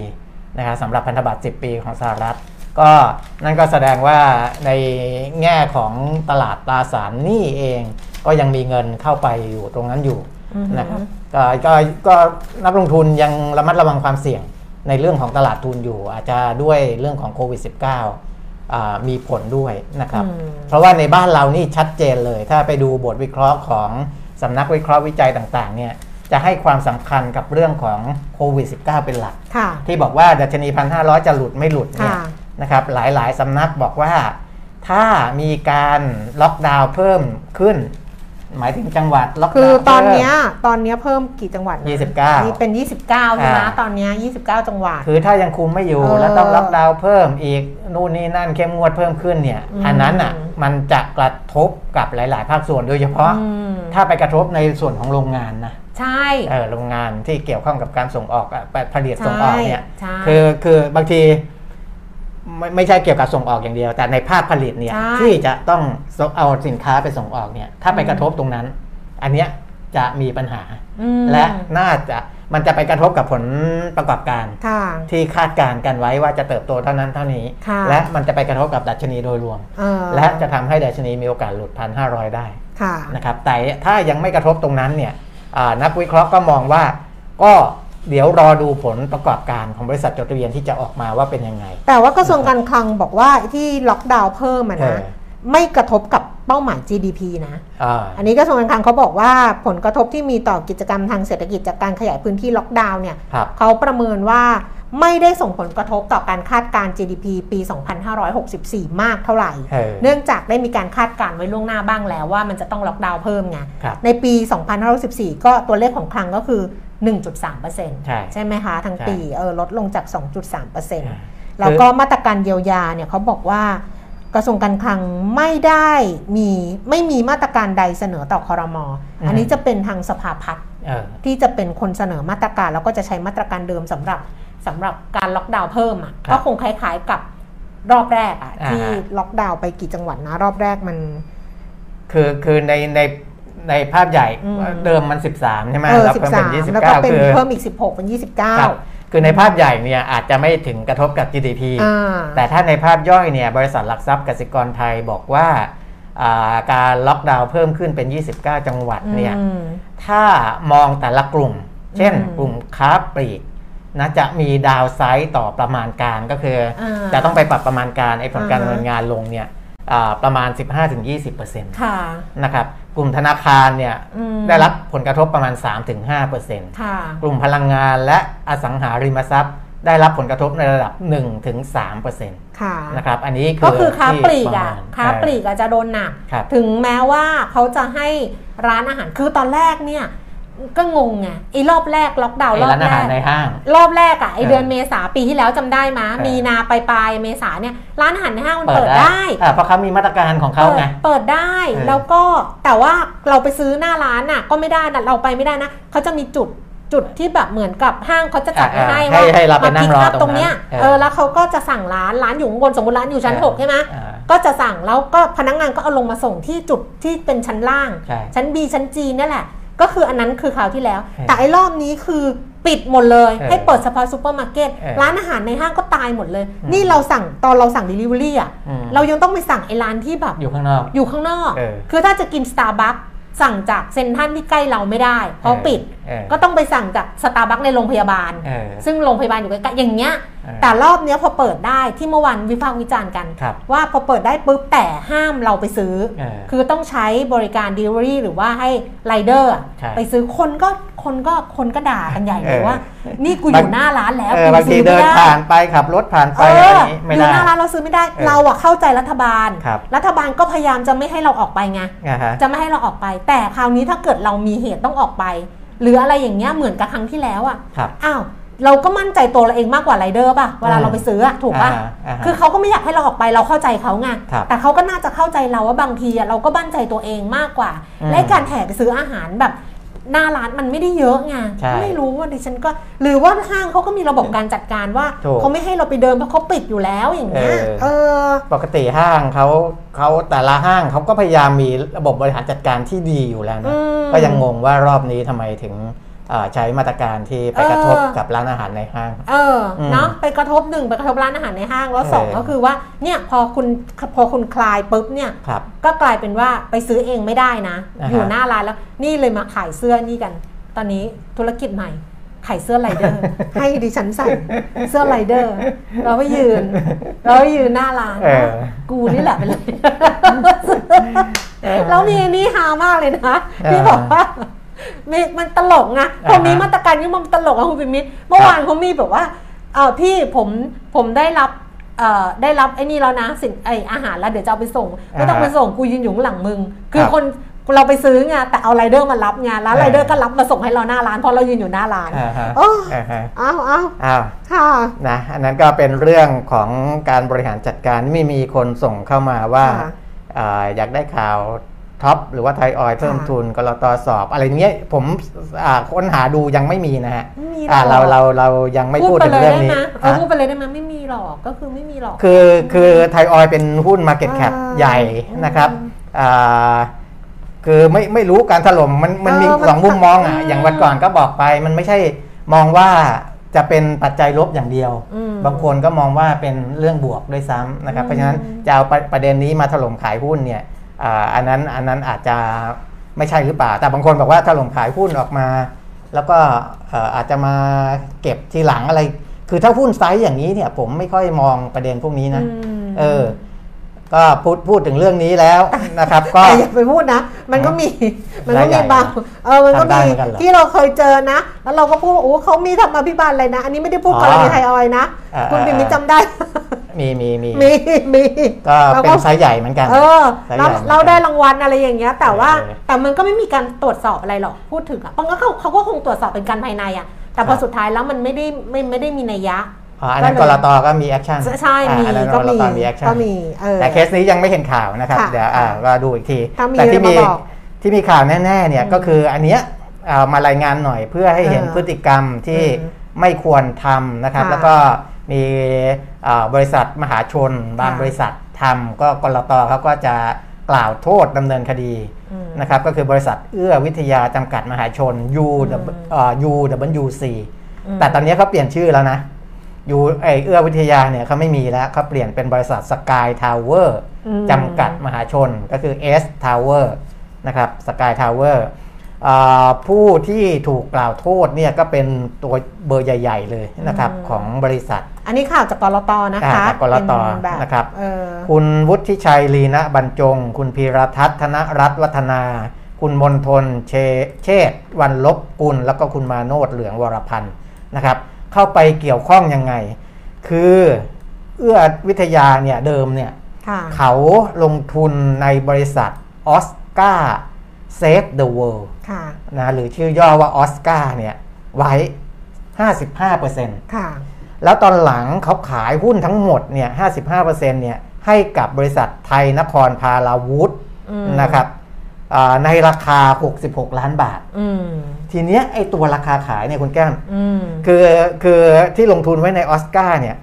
นะครับสำหรับพันธบัตรสิบปีของสหรัฐก็นั่นก็แสดงว่าในแง่ของตลาดตราสารหนี้เองก็ยังมีเงินเข้าไปอยู่ตรงนั้นอยู่นะครับก็นักลงทุนยังระมัดระวังความเสี่ยงในเรื่องของตลาดทุนอยู่อาจจะด้วยเรื่องของโควิด สิบเก้า มีผลด้วยนะครับเพราะว่าในบ้านเรานี่ชัดเจนเลยถ้าไปดูบทวิเคราะห์ของสำนักวิเคราะห์วิจัยต่างๆเนี่ยจะให้ความสำคัญกับเรื่องของโควิด สิบเก้า เป็นหลักที่บอกว่าดัชนี หนึ่งพันห้าร้อย จะหลุดไม่หลุดเนี่ยนะครับหลายๆสำนักบอกว่าถ้ามีการล็อกดาวน์เพิ่มขึ้นหมายถึงจังหวัดล็อกดาวน์คือตอนนี้ตอนนี้เพิ่มกี่จังหวัดยี่สิบเก้านี่เป็นยี่สิบเก้าใช่ไหมตอนนี้ยี่สิบเก้าจังหวัดคือถ้ายังคุมไม่อยู่แล้วต้องล็อกดาวน์เพิ่มอีกนู่นนี่นั่นเข้มงวดเพิ่มขึ้นเนี่ยอันนั้นอ่ะมันจะกระทบกับหลายๆภาคส่วนโดยเฉพาะถ้าไปกระทบในส่วนของโรงงานนะใช่เออโรงงานที่เกี่ยวข้องกับการส่งออกผลิตส่งออกเนี่ยคือคือบางทีไม่ไม่ใช่เกี่ยวกับส่งออกอย่างเดียวแต่ในภาคผลิตเนี่ยที่จะต้องเอาสินค้าไปส่งออกเนี่ยถ้าไปกระทบตรงนั้นอันเนี้ยจะมีปัญหาและน่าจะมันจะไปกระทบกับผลประกอบการที่คาดการณ์กันไว้ว่าจะเติบโตเท่านั้นเท่านี้และมันจะไปกระทบกับดัชนีโดยรวมและจะทำให้ดัชนีมีโอกาสหลุด หนึ่งพันห้าร้อย ได้นะครับแต่ถ้ายังไม่กระทบตรงนั้นเนี่ยนักวิเคราะห์ก็มองว่าก็เดี๋ยวรอดูผลประกอบการของบริษัทจดทะเบียนที่จะออกมาว่าเป็นยังไงแต่ว่ากระทรวงการคลังบอกว่าที่ล็อกดาวน์เพิ่มนะไม่กระทบกับ เป้าหมาย จี ดี พี นะ อ, อันนี้กระทรวงการคลังเขาบอกว่าผลกระทบที่มีต่อกิจกรรมทางเศรษฐกิจจากการขยายพื้นที่ล็อกดาวน์เนี่ยเขาประเมินว่าไม่ได้ส่งผลกระทบต่อการคาดการณ์ จี ดี พี ปี สองพันห้าร้อยหกสิบสี่ มากเท่าไหร่ hey. เนื่องจากได้มีการคาดการณ์ไว้ล่วงหน้าบ้างแล้วว่ามันจะต้องล็อกดาวน์เพิ่มไงในปี สองพันห้าร้อยหกสิบสี่ ก็ตัวเลขของคลังก็คือ หนึ่งจุดสามเปอร์เซ็นต์ ใช่ใช่ไหมคะทั้งปีเออลดลงจาก สองจุดสามเปอร์เซ็นต์ แล้วก็มาตรการเยียวยาเนี่ยเขาบอกว่ากระทรวงการคลังไม่ได้มีไม่มีมาตรการใดเสนอต่อครม. อันนี้จะเป็นทางสภาพัฒน์ที่จะเป็นคนเสนอมาตรการแล้วก็จะใช้มาตรการเดิมสำหรับสำหรับการล็อกดาวน์เพิ่มอ่ะก็คงคล้ายๆกับรอบแรกอ่ะที่ล็อกดาวน์ไปกี่จังหวัดนะรอบแรกมันคือคือในในในภาพใหญ่เดิมมันสิบสามใช่ไหมแล้วก็เป็นยี่สิบเก้าแล้วก็เป็นเพิ่มอีกสิบหกเป็นยี่สิบเก้าคือในภาพใหญ่เนี่ยอาจจะไม่ถึงกระทบกับ จี ดี พี แต่ถ้าในภาพย่อยเนี่ยบริษัทหลักทรัพย์กสิกรไทยบอกว่าการล็อกดาวน์เพิ่มขึ้นเป็นยี่สิบเก้าจังหวัดเนี่ยถ้ามองแต่ละกลุ่มเช่นกลุ่มค้าปลีกนะจะมีดาวไซด์ต่อประมาณการก็คือจะต้องไปปรับประมาณการไอ้ผลการดำเนินงานลงเนี่ยประมาณ สิบห้าถึงยี่สิบเปอร์เซ็นต์ นะครับกลุ่มธนาคารเนี่ยได้รับผลกระทบประมาณ สามถึงห้าเปอร์เซ็นต์ กลุ่มพลังงานและอสังหาริมทรัพย์ได้รับผลกระทบในระดับ หนึ่งถึงสามเปอร์เซ็นต์ นะครับอันนี้ก็คือค้าปลีกอ่ะค้าปลีกอาจจะโดนหนักถึงแม้ว่าเขาจะให้ร้านอาหารคือตอนแรกเนี่ยก็งงไงไอ้รอบแรกล็อกดาวน์รอบแรกในห้างรอบแรกอ่ะไอเดือนเมษาปีที่แล้วจำได้มะมีนาปลายๆเมษาเนี่ยร้านอาหารในห้างมันเปิดได้เพราะเขามีมาตรการของเขาไงเปิดได้แล้วก็แต่ว่าเราไปซื้อหน้าร้านอ่ะก็ไม่ได้นะเราไปไม่ได้นะเขาจะมีจุดจุดที่แบบเหมือนกับห้างเขาจะจัดให้ว่ามาพิกอัพตรงเนี้ยเออแล้วเขาก็จะสั่งร้านร้านอยู่ข้างบนสมมติร้านอยู่ชั้นหกใช่ไหมก็จะสั่งแล้วก็พนักงานก็เอาลงมาส่งที่จุดที่เป็นชั้นล่างชั้น B ชั้น G นี่แหละก็คืออันนั้นคือคราวที่แล้วแต่ไอ้รอบนี้คือปิดหมดเลยให้เปิดเฉพาะซูเปอร์มาร์เก็ตร้านอาหารในห้างก็ตายหมดเลยนี่เราสั่งตอนเราสั่ง delivery อ่ะเรายังต้องไปสั่งไอ้ร้านที่แบบอยู่ข้างนอกอยู่ข้างนอกคือถ้าจะกิน Starbucks สั่งจากเซ็นทรัลที่ใกล้เราไม่ได้เพราะปิดก็ต้องไปสั่งจาก Starbucks ในโรงพยาบาลซึ่งโรงพยาบาลอยู่ใกล้ๆอย่างเงี้ยแต่รอบเนี้ยพอเปิดได้ที่เมื่อวานวิพากษ์วิจารณ์กันว่าพอเปิดได้ปุ๊บแต่ห้ามเราไปซื้อคือต้องใช้บริการ delivery หรือว่าให้ไรเดอร์ไปซื้อคนก็คนก็คนก็ด่ากันใหญ่เลยว่านี่กูอยู่หน้าร้านแล้วกูซื้อไม่ได้บางทีเดินผ่านไปขับรถผ่านไปอะไรนี้ไม่ได้อยู่หน้าร้านเราซื้อไม่ได้เราอะเข้าใจรัฐบาลรัฐบาลก็พยายามจะไม่ให้เราออกไปไงจะไม่ให้เราออกไปแต่คราวนี้ถ้าเกิดเรามีเหตุต้องออกไปหรืออะไรอย่างเงี้ยเหมือนกับครั้งที่แล้วอะอ้าวเราก็มั่นใจตัวเราเองมากกว่าไรเดอร์ป่ะเวลาเราไปซื้อถูกป่ะคือเขาก็ไม่อยากให้เราออกไปเราเข้าใจเขาไงแต่เขาก็น่าจะเข้าใจเราว่าบางทีเราก็มั่นใจตัวเองมากกว่าและการแห่ไปซื้ออาหารแบบหน้าร้านมันไม่ได้เยอะไงไม่รู้ว่าดิฉันก็หรือว่าห้างเขาก็มีระบบการจัดการว่าเขาไม่ให้เราไปเดินเพราะเขาปิดอยู่แล้วอย่างเงี้ยปกติห้างเขาเขาแต่ละห้างเขาก็พยายามมีระบบบริหารจัดการที่ดีอยู่แล้วนะก็ยังงงว่ารอบนี้ทำไมถึงใช้มาตรการที่ไปกระทบกับร้านอาหารในห้างเออเนาะไปกระทบหนึ่งไปกระทบร้านอาหารในห้างแล้วสองก็คือว่าเนี่ยพอคุณพอคุณคลายปุ๊บเนี่ยก็กลายเป็นว่าไปซื้อเองไม่ได้นะอยู่หน้าร้านแล้วนี่เลยมาขายเสื้อนี่กันตอนนี้ธุรกิจใหม่ขายเสื้อไรเดอร์ให้ดิฉันใส่เสื้อไรเดอร์เราไปยืนเราไปยืนหน้าร้านกูนี่แหละเป็นไรแล้วนี่นี่ฮามากเลยนะที่บอกว่ามันตลกนะพอมีมาตรการนี้มันตลกอะคุณปิมิตรเมื่อวานเขามีแบบว่าเออพี่ผมผมได้รับได้รับไอ้นี่แล้วนะสินไออาหารแล้วเดี๋ยวจะเอาไปส่งไม่ต้องไปส่งกูยืนอยู่หลังมึงคือคนเราไปซื้อไงแต่เอาไรเดอร์มารับไงแล้วไรเดอร์ก็รับมาส่งให้เราหน้าร้านเพราะเรายืนอยู่หน้าร้านอ้าวอ้าวอ้าวค่ะนะอันนั้นก็เป็นเรื่องของการบริหารจัดการไม่มีคนส่งเข้ามาว่าอยากได้ข่าวท็อปหรือว่าไทยออยล์เพิ่มทุนกลตสอบอะไรเงี้ยผมค้นหาดูยังไม่มีนะฮะเราเราเรายังไม่พูดถึงเรื่องนี้พูดไปเลยได้ไหมไม่มีหรอกก็คือไม่มีหรอกคือคือไทยออยล์เป็นหุ้น Market Cap ใหญ่นะครับคือไม่ไม่รู้การถล่มมันมันมีสองมุมมองอ่ะอย่างวันก่อนก็บอกไปมันไม่ใช่มองว่าจะเป็นปัจจัยลบอย่างเดียวบางคนก็มองว่าเป็นเรื่องบวกด้วยซ้ำนะครับเพราะฉะนั้นจะเอาประเด็นนี้มาถล่มขายหุ้นเนี่ยอันนั้นอันนั้นอาจจะไม่ใช่หรือเปล่าแต่บางคนบอกว่าถล่มขายหุ้นออกมาแล้วก็อาจจะมาเก็บทีหลังอะไรคือถ้าหุ้นไซส์อย่างนี้เนี่ยผมไม่ค่อยมองประเด็นพวกนี้นะเออ ก็พูดพูดถึงเรื่องนี้แล้วนะครับก็อย่าไปพูดนะมันก็มีมันก็มีบางเออมันก็มีที่เราเคยเจอนะแล้วเราก็พูดว่าโอ้เขามีธรรมาภิบาลอะไรนะอันนี้ไม่ได้พูดกรณีไทยออยนะคุณปิ่นจำได้มีมีมีมีมีก็เป็นไซส์ใหญ่เหมือนกันเออเราได้รางวัลอะไรอย่างเงี้ยแต่ว่าแต่มันก็ไม่มีการตรวจสอบอะไรหรอกพูดถึงอ่ะเพราะงั้นเขาเขาก็คงตรวจสอบเป็นการภายในอ่ะแต่พอสุดท้ายแล้วมันไม่ได้ไม่ไม่ได้มีนัยยะอันนั้นกรต.ก็มีแอคชั่นใช่มีก็มีก็มีแต่เคสนี้ยังไม่เห็นข่าวนะครับเดี๋ยวเราดูอีกทีแต่ที่มีที่มีข่าวแน่ๆเนี่ยก็คืออันเนี้ยมารายงานหน่อยเพื่อให้เห็นพฤติกรรมที่ไม่ควรทำนะครับแล้วก็มีบริษัทมหาชนบางบริษัททำก็กรต.เขาก็จะกล่าวโทษดำเนินคดีนะครับก็คือบริษัทเอื้อวิทยาจำกัดมหาชน ยู ดับเบิลยู ซี แต่ตอนนี้เขาเปลี่ยนชื่อแล้วนะอยู่ไอเอื้อวิทยาเนี่ยเขาไม่มีแล้วเขาเปลี่ยนเป็นบริษัทสกายทาวเวอร์จำกัดมหาชนก็คือ S Tower นะครับสกายทาวเวอร์ผู้ที่ถูกกล่าวโทษเนี่ยก็เป็นตัวเบอร์ใหญ่ๆเลยนะครับของบริษัทอันนี้ข่าวจากกรต.นะคะจากกรต.นะครับคุณวุฒิชัยลีนะบรรจงคุณพีรทัศน์ธนรัตน์วัฒนาคุณมนทนเชเชษฐ์วรรณลบกุลแล้วก็คุณมาโนชเหลืองวรพันธ์นะครับเข้าไปเกี่ยวข้องยังไงคือเอื้อวิทยาเนี่ยเดิมเนี่ยเขาลงทุนในบริษัทออสการ์เซฟเดอะเวิลด์นะหรือชื่อย่อว่าออสการ์เนี่ยไว้ ห้าสิบห้าเปอร์เซ็นต์ ค่ะแล้วตอนหลังเขาขายหุ้นทั้งหมดเนี่ย ห้าสิบห้าเปอร์เซ็นต์ เนี่ยให้กับบริษัทไทยนครพาราวุธนะครับในราคาหกสิบหกล้านบาททีเนี้ยไอตัวราคาขายเนี่ยคุณแก้มคือคือที่ลงทุนไว้ในออสการ์เนี่ย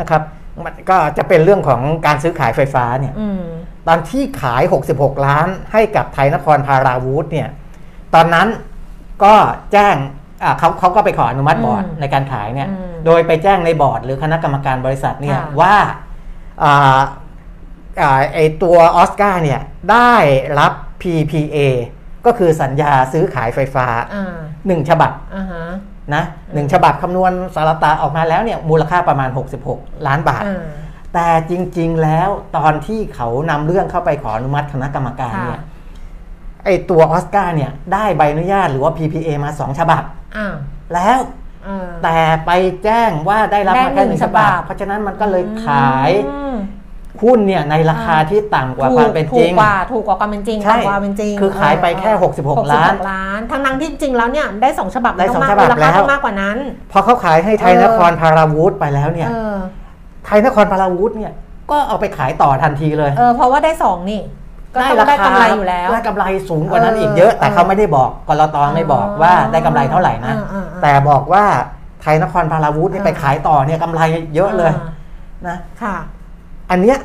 นะครับมันก็จะเป็นเรื่องของการซื้อขายไฟฟ้าเนี่ยตอนที่ขายหกสิบหกล้านให้กับไทยนครพาราวุธเนี่ยตอนนั้นก็แจ้งเขาเขาก็ไปขออนุมัติบอร์ดในการขายเนี่ยโดยไปแจ้งในบอร์ดหรือคณะกรรมการบริษัทเนี่ยว่าไอตัวออสการ์เนี่ยได้รับ พี พี เอ ก็คือสัญญาซื้อขายไฟฟ้าหนึ่งฉบับนะหนึ่งฉบับคำนวณสารตาออกมาแล้วเนี่ยมูลค่าประมาณหกสิบหกล้านบาทแต่จริงๆแล้วตอนที่เขานำเรื่องเข้าไปขออนุมัติคณะกรรมการเนี่ยไอตัวออสการ์เนี่ยได้ใบอนุญาตหรือว่า พี พี เอ มาสองฉบับแล้วแต่ไปแจ้งว่าได้รับมาแค่หนึ่งฉบับเพราะฉะนั้นมันก็เลยขายหุ้นเนี่ยในราคาที่ต่ำกว่าความเป็นจริงถูกกว่าถูกกว่าความเป็นจริงต่ำกว่าเป็นจริงคือขายไปแค่หกสิบหกล้านทั้งนั้นที่จริงแล้วเนี่ยได้สองฉบับได้สองฉบับแล้วมากกว่านั้นพอเขาขายให้ไทยนครพาราวุธไปแล้วเนี่ยไทยนครพาราวุธเนี่ยก็เอาไปขายต่อทันทีเลยเออเพราะว่าได้สองนี่ก็ได้กำไรอยู่แล้วได้กำไรสูงกว่านั้นอีกเยอะแต่เขาไม่ได้บอกกรต.ไม่บอกว่าได้กำไรเท่าไหร่นะแต่บอกว่าไทยนครพาราวุธเนี่ยไปขายต่อเนี่ยกำไรเยอะเลยนะค่ะอันเนี้ย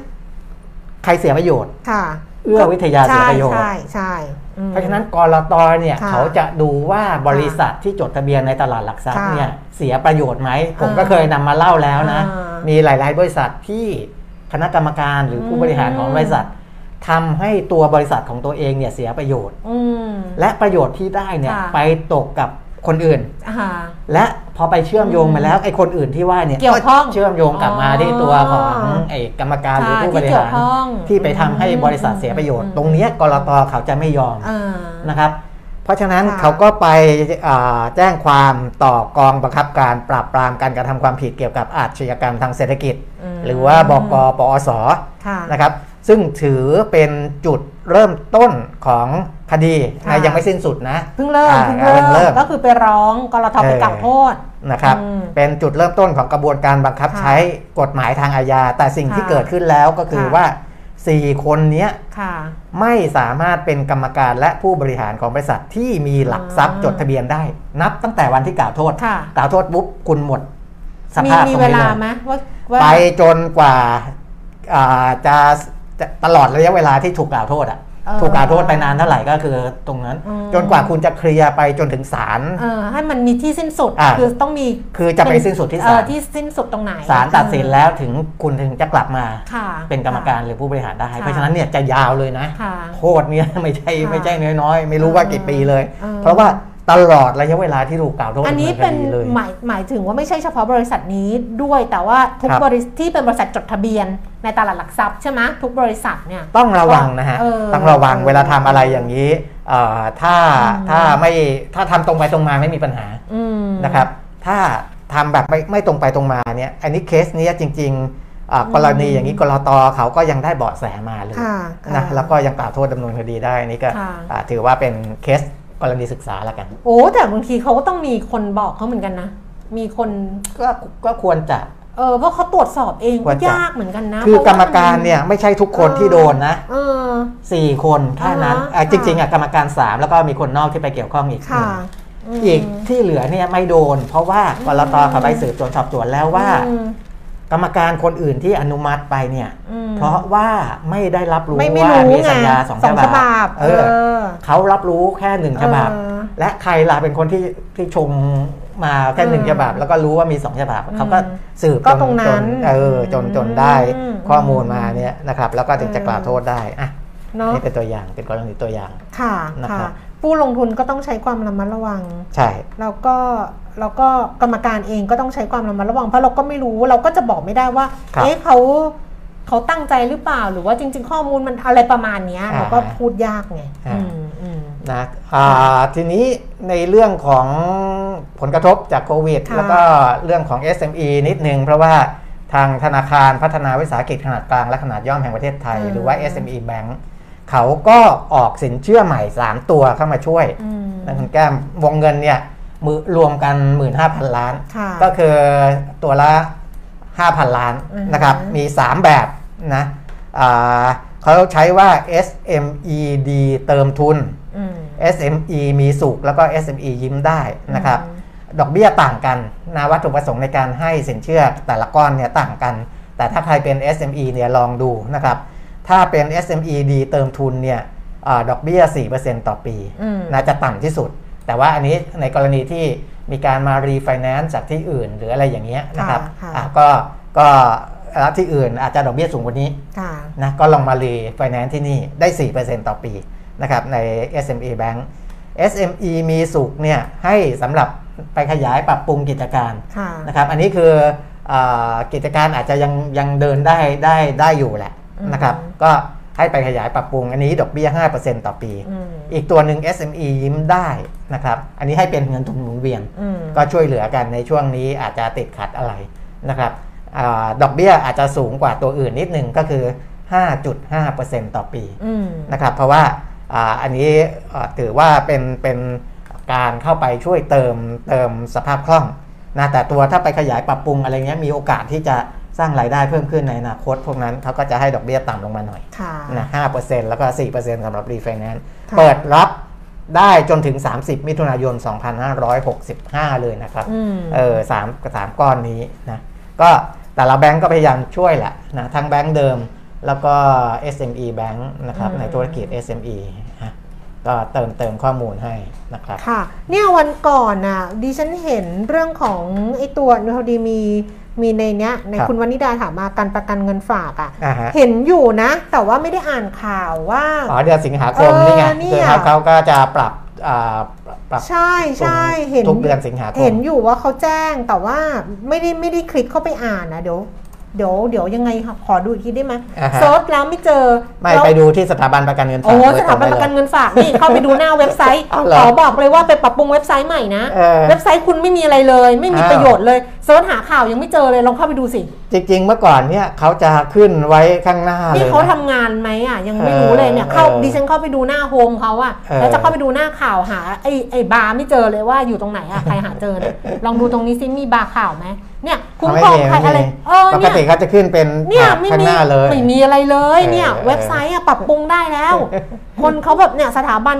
ใครเสียประโยชน์เอื้อวิทยาเสียประโยชน์เพราะฉะนั้นกรต.เนี่ยเขาจะดูว่าบริษัทที่จดทะเบียนในตลาดหลักทรัพย์เนี่ยเสียประโยชน์ไหมผมก็เคยนำมาเล่าแล้วนะมีหลายๆบริษัทที่คณะกรรมการหรือผู้บริหารของบริษัททำให้ตัวบริษัทของตัวเองเนี่ยเสียประโยชน์และประโยชน์ที่ได้เนี่ยไปตกกับคนอื่นและพอไปเชื่อมโยงมาแล้วไอ้คนอื่นที่ว่าเนี่ยก็เชื่อมโยงกลับมาที่ตัวของไอ้กรรมการหรือผู้บริหารที่ไปทำให้บริษัทเสียประโยชน์ตรงนี้กรต.เขาจะไม่ยอมนะครับเพราะฉะนั้นเขาก็ไปแจ้งความต่อกองบังคับการปราบปรามการกระทำความผิดเกี่ยวกับอาชญากรรมทางเศรษฐกิจหรือว่าบก.ปอส.นะครับซึ่งถือเป็นจุดเริ่มต้นของคดียังไม่สิ้นสุดนะเพิ่งเริ่มเพิ่งเริ่มก็คือไปร้องกรท.ไปกล่าวโทษนะครับเป็นจุดเริ่มต้นของกระบวนการบังคับใช้กฎหมายทางอาญาแต่สิ่งที่เกิดขึ้นแล้วก็คือว่าสี่คนนี้ไม่สามารถเป็นกรรมการและผู้บริหารของบริษัทที่มีหลักทรัพย์จดทะเบียนได้นับตั้งแต่วันที่กล่าวโทษกล่าวโทษปุ๊บคุณหมดสภาพตรงนี้เลยมีเวลาไหมไปจนกว่าจะตลอดระยะเวลาที่ถูกกล่าวโทษอ่ะถูกกล่าวโทษไปนานเท่าไหร่ก็คือตรงนั้นจนกว่าคุณจะเคลียร์ไปจนถึงศาลให้มันมีที่สิ้นสุดคือต้องมีคือจะไปสิ้นสุดที่ศาลที่สิ้นสุดตรงไหนศาลตัดสินแล้วถึงคุณถึงจะกลับมาเป็นกรรมการหรือผู้บริหารได้เพราะฉะนั้นเนี่ยจะยาวเลยนะโทษเนี่ยไม่ใช่ไม่ใช่น้อยๆไม่รู้ว่ากี่ปีเลยเพราะว่า ตลอดระยะเวลาที่ถูกกล่าวโทษอันนี้เป็นหมายหมายถึงว่าไม่ใช่เฉพาะบริษัทนี้ด้วยแต่ว่าทุกบริษัทที่เป็นบริษัทจดทะเบียนในตลาดหลักทรัพย์ใช่ไหมทุกบริษัทเนี่ยต้องระวังนะฮะต้องระวังเวลาทำอะไรอย่างนี้ถ้าถ้าไม่ถ้าทำตรงไปตรงมาไม่มีปัญหานะครับถ้าทำแบบไม่ไม่ตรงไปตรงมาเนี่ยอันนี้เคสนี้จริงๆกรณีอย่างนี้กลต.เขาก็ยังได้เบาะแสมาเลยนะแล้วก็ยังกล่าวโทษดำเนินคดีได้นี่ก็ถือว่าเป็นเคสกรณีศึกษาละกันโอ้แต่บางทีเขาก็ต้องมีคนบอกเขาเหมือนกันนะมีคนก็ก็ควรจะเออเพราะเขาตรวจสอบเองก็ยากเหมือนกันนะคือกรรมการเนี่ยไม่ใช่ทุกคนที่โดนนะสี่คนแค่นั้นจริงๆอ่ะกรรมการสามแล้วก็มีคนนอกที่ไปเกี่ยวข้องอีกอีกที่เหลือเนี่ยไม่โดนเพราะว่ากลต.เขาไปสืบสวนสอบสวนแล้วว่ากรรมการคนอื่นที่อนุมัติไปเนี่ยเพราะว่าไม่ได้รับรู้ว่ามีสัญญาสองฉบับเออเขารับรู้แค่หนึ่งฉบับและใครล่ะเป็นคนที่ที่ชงมาแค่หนึ่งฉบับแล้วก็รู้ว่ามีสองฉบับเขาก็สืบจนจนเออจนจนได้ข้อมูลมาเนี่ยนะครับแล้วก็ถึงจะกล่าวโทษได้อะนี่เป็นตัวอย่างเป็นกรณีตัวอย่างค่ะนะครับผู้ลงทุนก็ต้องใช้ความระมัดระวังใช่แล้วก็แล้วก็กรรมการเองก็ต้องใช้ความระมัดระวังเพราะเราก็ไม่รู้เราก็จะบอกไม่ได้ว่าเอ๊ะเขาเขาตั้งใจหรือเปล่าหรือว่าจริงๆข้อมูลมันอะไรประมาณนี้เราก็พูดยากไงนะทีนี้ในเรื่องของผลกระทบจากโควิดแล้วก็เรื่องของ เอส เอ็ม อี นิดนึงเพราะว่าทางธนาคารพัฒนาวิสาหกิจขนาดกลางและขนาดย่อมแห่งประเทศไทยหรือว่า เอส เอ็ม อี Bankเขาก็ออกสินเชื่อใหม่สามตัวเข้ามาช่วยนะคุณแก้มวงเงินเนี่ยรวมกัน หนึ่งหมื่นห้าพัน ล้านก็คือตัวละ ห้าพัน ล้านนะครับมีสามแบบนะเขาใช้ว่า เอส เอ็ม อี ดีเติมทุน เอส เอ็ม อี มีสุขแล้วก็ เอส เอ็ม อี ยิ้มได้นะครับดอกเบี้ยต่างกันนะวัตถุประสงค์ในการให้สินเชื่อแต่ละก้อนเนี่ยต่างกันแต่ถ้าใครเป็น เอส เอ็ม อี เนี่ยลองดูนะครับถ้าเป็น เอส เอ็ม อี ดีเติมทุนเนี่ยดอกเบี้ย สี่เปอร์เซ็นต์ ต่อปีนะจะต่ำที่สุดแต่ว่าอันนี้ในกรณีที่มีการมารีไฟแนนซ์จากที่อื่นหรืออะไรอย่างเงี้ยนะครับก็ก็ที่อื่นอาจจะดอกเบี้ยสูงกว่านี้นะก็ลองมารีไฟแนนซ์ที่นี่ได้ สี่เปอร์เซ็นต์ ต่อปีนะครับใน เอส เอ็ม อี Bank เอส เอ็ม อี มีสุขเนี่ยให้สำหรับไปขยายปรับปรุงกิจการนะครับอันนี้คือกิจการอาจจะยังยังเดินได้ได้ได้อยู่แหละนะครับก็ให้ไปขยายปรับปรุงอันนี้ดอกเบี้ย ห้าเปอร์เซ็นต์ ต่อปีอีกตัวหนึ่ง เอส เอ็ม อี ยิ้มได้นะครับอันนี้ให้เป็นเงินทุนหมุนเวียนก็ช่วยเหลือกันในช่วงนี้อาจจะติดขัดอะไรนะครับดอกเบี้ยอาจจะสูงกว่าตัวอื่นนิดนึงก็คือ ห้าจุดห้าเปอร์เซ็นต์ ต่อปีนะครับเพราะว่าอันนี้ถือว่าเป็นเป็นการเข้าไปช่วยเติมเติมสภาพคล่องนะแต่ตัวถ้าไปขยายปรับปรุงอะไรเงี้ยมีโอกาสที่จะสร้างรายได้เพิ่มขึ้นในอนาคตพวกนั้นเขาก็จะให้ดอกเบี้ยต่ำลงมาหน่อยนะ ห้าเปอร์เซ็นต์ แล้วก็ สี่เปอร์เซ็นต์ สำหรับรีไฟแนนซ์เปิดรับได้จนถึงสามสิบมิถุนายนสองพันห้าร้อยหกสิบห้าเลยนะครับเออสามสามก้อนนี้นะก็แต่ละแบงก์ก็พยายามช่วยแหละนะทั้งแบงก์เดิมแล้วก็ เอส เอ็ม อี Bank นะครับในธุรกิจ เอส เอ็ม อี ก็เติมเติมข้อมูลให้นะครับค่ะเนี่ยวันก่อนน่ะดิฉันเห็นเรื่องของไอ้ตัวพอดีมีมีในเนี้ยในคุณวนิดาถามมาการประกันเงินฝากอ่ะเห็นอยู่นะแต่ว่าไม่ได้อ่านข่าวว่าอ๋อเดือนสิงหาคมนี่ไงคือเขาก็จะปรับใช่ใช่เห็นทุกเดือนสิงหาคมเห็นอยู่ว่าเขาแจ้งแต่ว่าไม่ได้ไม่ได้คลิกเข้าไปอ่านนะเดี๋ยวเดี๋ยวเดี๋ยวยังไงขอดูอีกทีได้ไหมเซิร์ชแล้วไม่เจอไม่ไปดูที่สถาบันประกันเงินฝากโอ้สถาบันประกันเงินฝากนี่เข้าไปดูหน้าเว็บไซต์ขอบอกเลยว่าไปปรับปรุงเว็บไซต์ใหม่นะเว็บไซต์คุณไม่มีอะไรเลยไม่มีประโยชน์เลยเซิร์ชหาข่าวยังไม่เจอเลยลองเข้าไปดูสิจริงๆเมื่อก่อนเนี่ยเขาจะขึ้นไว้ข้างหน้านี่เขาทำงานไหมอ่ะยังไม่รู้เลยเนี่ยเข้าดิฉันเข้าไปดูหน้าโฮมเขาอ่ะแล้วจะเข้าไปดูหน้าข่าวหาไอ้ไอ้บาร์ไม่เจอเลยว่าอยู่ตรงไหนอ่ะใครหาเจอเนี่ยลองดูตรงนี้ซิมีบาร์ข่าวไหมเนี่ยคุ้มครองใครอะไรเออเนี่ยปกติเขาจะขึ้นเป็นข้างหน้าเลยไม่มีอะไรเลยเนี่ยเว็บไซต์ปรับปรุงได้แล้วคนเขาแบบเนี่ยสถาบัน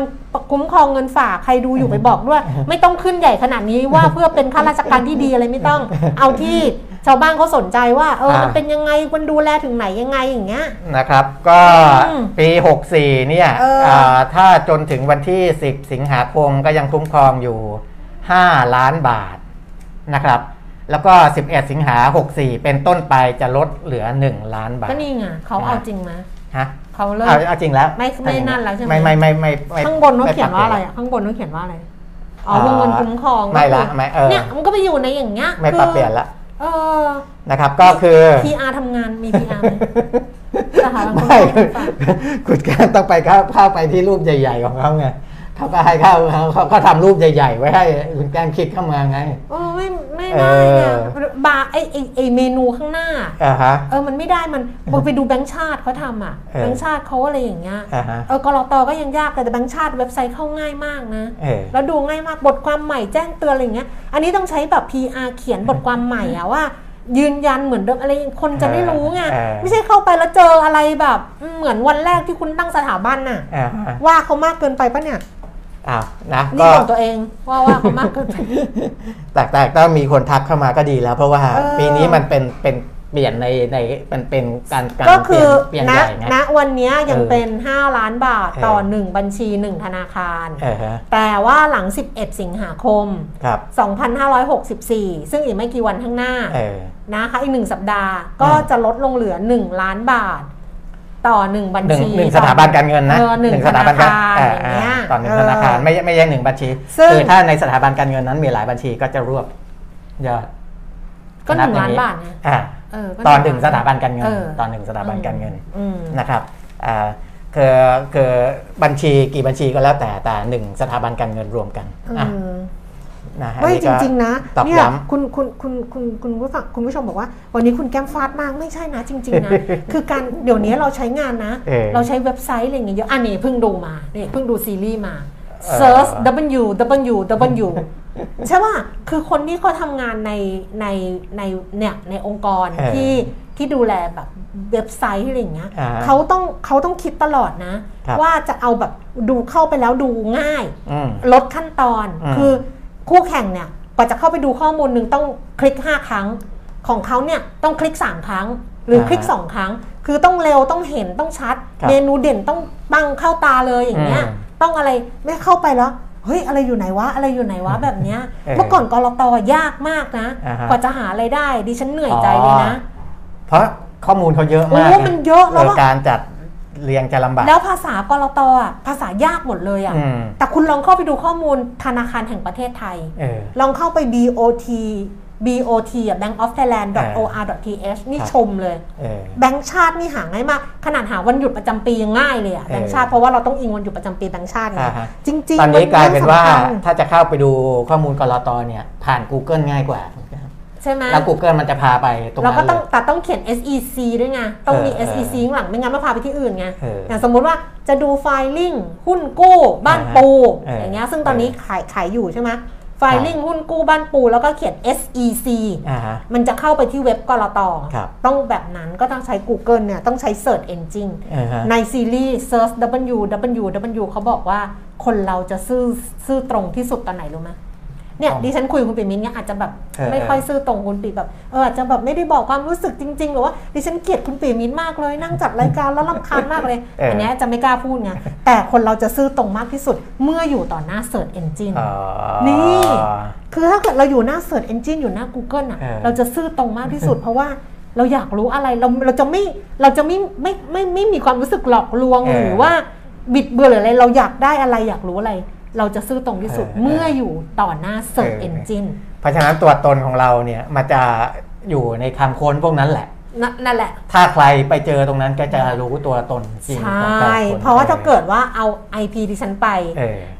คุ้มครองเงินฝากใครดูอยู่ไปบอกด้วยไม่ต้องขึ้นใหญ่ขนาดนี้ว่าเพื่อเป็นข้าราชการที่ดีอะไรไม่ต้องเอาที่ชาวบ้านเขาสนใจว่าเออมันเป็นยังไงมันดูแลถึงไหนยังไงอย่างเงี้ยนะครับก็ปีหกสี่เนี่ยถ้าจนถึงวันที่สิบสิงหาคมก็ยังคุ้มครองอยู่ห้าล้านบาทนะครับแล้วก็สิบเอ็ดสิงหาหกสี่เป็นต้นไปจะลดเหลือหนึ่งล้านบาทก็นี่ไงเขาเอาจริงไหมฮะเขาเลิกเอาจริงแล้วไม่ไม่นั่นแล้วใช่ไหมไม่ไม่ไม่ไม่ข้างบนเขาเขียนว่าอะไรข้างบนเขาเขียนว่าอะไร อ๋อวงเงินคุ้มครองไม่ละไม่เออเนี่ยมันก็ไปอยู่ในอย่างเงี้ยไม่ปรับเปลี่ยนละเออนะครับก็คือ พี อาร์ ทำงานมี พี อาร์ ไม่คุณแก้มต้องไปเข้าเข้าไปที่รูปใหญ่ๆของเขาไงเขาก็ให้เข้าเขาก็ทำรูปใหญ่ๆไว้ให้คุณแก้มคลิกเข้ามาไงโอ้ไม่ไม่ได้เนี่ยบาร์ไอไอเมนูข้างหน้าอ่าฮะเออมันไม่ได้มันไปดูแบงค์ชาติเขาทำอ่ะแบงค์ชาติเขาอะไรอย่างเงี้ยเออกลตก็ยังยากแต่แบงค์ชาติเว็บไซต์เข้าง่ายมากนะแล้วดูง่ายมากบทความใหม่แจ้งเตือนอะไรอย่างเงี้ยอันนี้ต้องใช้แบบ พี อาร์ เขียนบทความใหม่อะว่ายืนยันเหมือนเดิมอะไรคนจะได้รู้ไงไม่ใช่เข้าไปแล้วเจออะไรแบบเหมือนวันแรกที่คุณตั้งสถาบันน่ะว่าเขามากเกินไปปะเนี่ยอ้าวนะนี่ของตัวเองว่าว่าเขามากเกินไปแต่แต่ก็มีคนทักเข้ามาก็ดีแล้วเพราะว่าปีนี้มันเป็นเป็นเปลี่ยนในในมันเป็นการการเปลี่ยนเปลี่ยนใหญ่นะณวันนี้ยังเป็นห้าล้านบาทต่อหนึ่งบัญชีหนึ่งธนาคารแต่ว่าหลังสิบเอ็ดสิงหาคมสองพันห้าร้อยหกสิบสี่ซึ่งอีกไม่กี่วันข้างหน้านะคะอีกหนึ่งสัปดาห์ก็จะลดลงเหลือหนึ่งล้านบาทต่อหนึ่งบัญชีหนึ่งสถาบันการเงินนะหนึ่งสถาบันการต่อหนึ่งธนาคารไม่ไม่ใช่หนึ่งบัญชีคือถ้าในสถาบันการเงินนั้นมีหลายบัญชีก็จะรวบยอดก็หนึ่งล้านบาทอ่าตอนหนึ่งสถาบันการเงินตอนหนึ่งสถาบันการเงินนะครับคือคือบัญชีกี่บัญชีก็แล้วแต่แต่หนึ่งสถาบันการเงินรวมกันนะไม่จริงๆนะเนี่ยคุณคุณคุณคุณคุณผู้ฟังคุณผู้ชมบอกว่าวันนี้คุณแก้มฟาดมากไม่ใช่นะจริงๆนะคือการเดี๋ยวนี้เราใช้งานนะเราใช้เว็บไซต์อะไรอย่างเงี้ยเยอะอันนี้เพิ่งดูมาเนี่ยเพิ่งดูซีรีส์มาเซิร์ช w w w ใช่ป่ะคือคนที่เขาทำงานในในในเนี่ยในองค์กรที่ที่ดูแลแบบเว็บไซต์อะไรอย่างเงี้ยเขาต้องเขาต้องคิดตลอดนะว่าจะเอาแบบดูเข้าไปแล้วดูง่ายลดขั้นตอนคือคู่แข่งเนี่ยกว่าจะเข้าไปดูข้อมูลหนึ่งต้องคลิกห้าครั้งของเขาเนี่ยต้องคลิกสามครั้งหรือคลิกสองครั้งคือต้องเร็วต้องเห็นต้องชัดเมนูเด่นต้องปังเข้าตาเลยอย่างเงี้ยต้องอะไรไม่เข้าไปแล้วเฮ้ยอะไรอยู่ไหนวะอะไรอยู่ไหนวะแบบเนี้ยเมื่อก่อนกลตยากมากนะกว่าจะหาอะไรได้ดิฉันเหนื่อยใจเลยนะเพราะข้อมูลเขาเยอะมากมันเยอะแล้วการจัดเรียงจะลำบากแล้วภาษากลตอ่ะภาษายากหมดเลยอ่ะแต่คุณลองเข้าไปดูข้อมูลธนาคารแห่งประเทศไทยลองเข้าไป บี โอ ที บี โอ ที อ่ะ แบงก์ ออฟ ไทยแลนด์ ดอท โอ อาร์ ดอท ที เอช นี่ชมเลยแบงค์ชาตินี่หาง่ายมากขนาดหาวันหยุดประจำปียังง่ายเลยอ่ะแบงค์ชาติเพราะว่าเราต้องอิงวันหยุดประจำปีแบงค์ชาติเนี่ยจริงๆตอนนี้กลายเป็นว่าถ้าจะเข้าไปดูข้อมูลกลตเนี่ยผ่าน Google ง่ายกว่าใช่ไหมแล้ว Google มันจะพาไปตรงนั้นเราก็ต้องแต่ต้องเขียน เอส อี ซี ด้วยไงต้องมี เอส อี ซี ข้างหลังไม่งั้นมันพาไปที่อื่นไงอย่างสมมุติว่าจะดู Filing หุ้นกู้บ้านปูอย่างเงี้ยซึ่งตอนนี้ขายขายอยู่ใช่ไหม Filing หุ้นกู้บ้านปูแล้วก็เขียน เอส อี ซี มันจะเข้าไปที่เว็บกลต.ต้องแบบนั้นก็ต้องใช้ Google เนี่ยต้องใช้ Search Engine ในซีรีส์ Search www เขาบอกว่าคนเราจะซื่อซื่อตรงที่สุดตอนไหนรู้ไหมเนี่ยดิฉันคุยคุณปิ่นมิ้นเนี่ยอาจจะแบบไม่ค่อยซื่อตรงคุณปิ่นแบบเอออาจจะแบบไม่ได้บอกความรู้สึกจริงๆหรือว่าดิฉันเกลียดคุณปิ่นมิ้นมากเลยนั่งจัดรายการแล้วรำคาญมากเลยอันนี้จะไม่กล้าพูดไงแต่คนเราจะซื่อตรงมากที่สุดเมื่ออยู่ต่อหน้า Search Engine นี่คือถ้าเกิดเราอยู่หน้า Search Engine อยู่หน้า Google อ่ะเราจะซื่อตรงมากที่สุดเพราะว่าเราอยากรู้อะไรเราเราจะไม่เราจะไม่ไม่ไม่ไม่มีความรู้สึกหลอกลวงหรือว่าบิดเบือนหรืออะไรเราอยากได้อะไรอยากรู้อะไรเราจะซื้อตรงที่สุดเมื่ออยู่ต่อหน้า Search Engine เพราะฉะนั้นตัวตนของเราเนี่ยมันจะอยู่ในคำค้นพวกนั้นแหละนั่นแหละถ้าใครไปเจอตรงนั้นก็จะรู้ตัวตนจริงของแต่ละคนเพราะว่าถ้าเกิดว่าเอา ไอ พี ดิฉันไป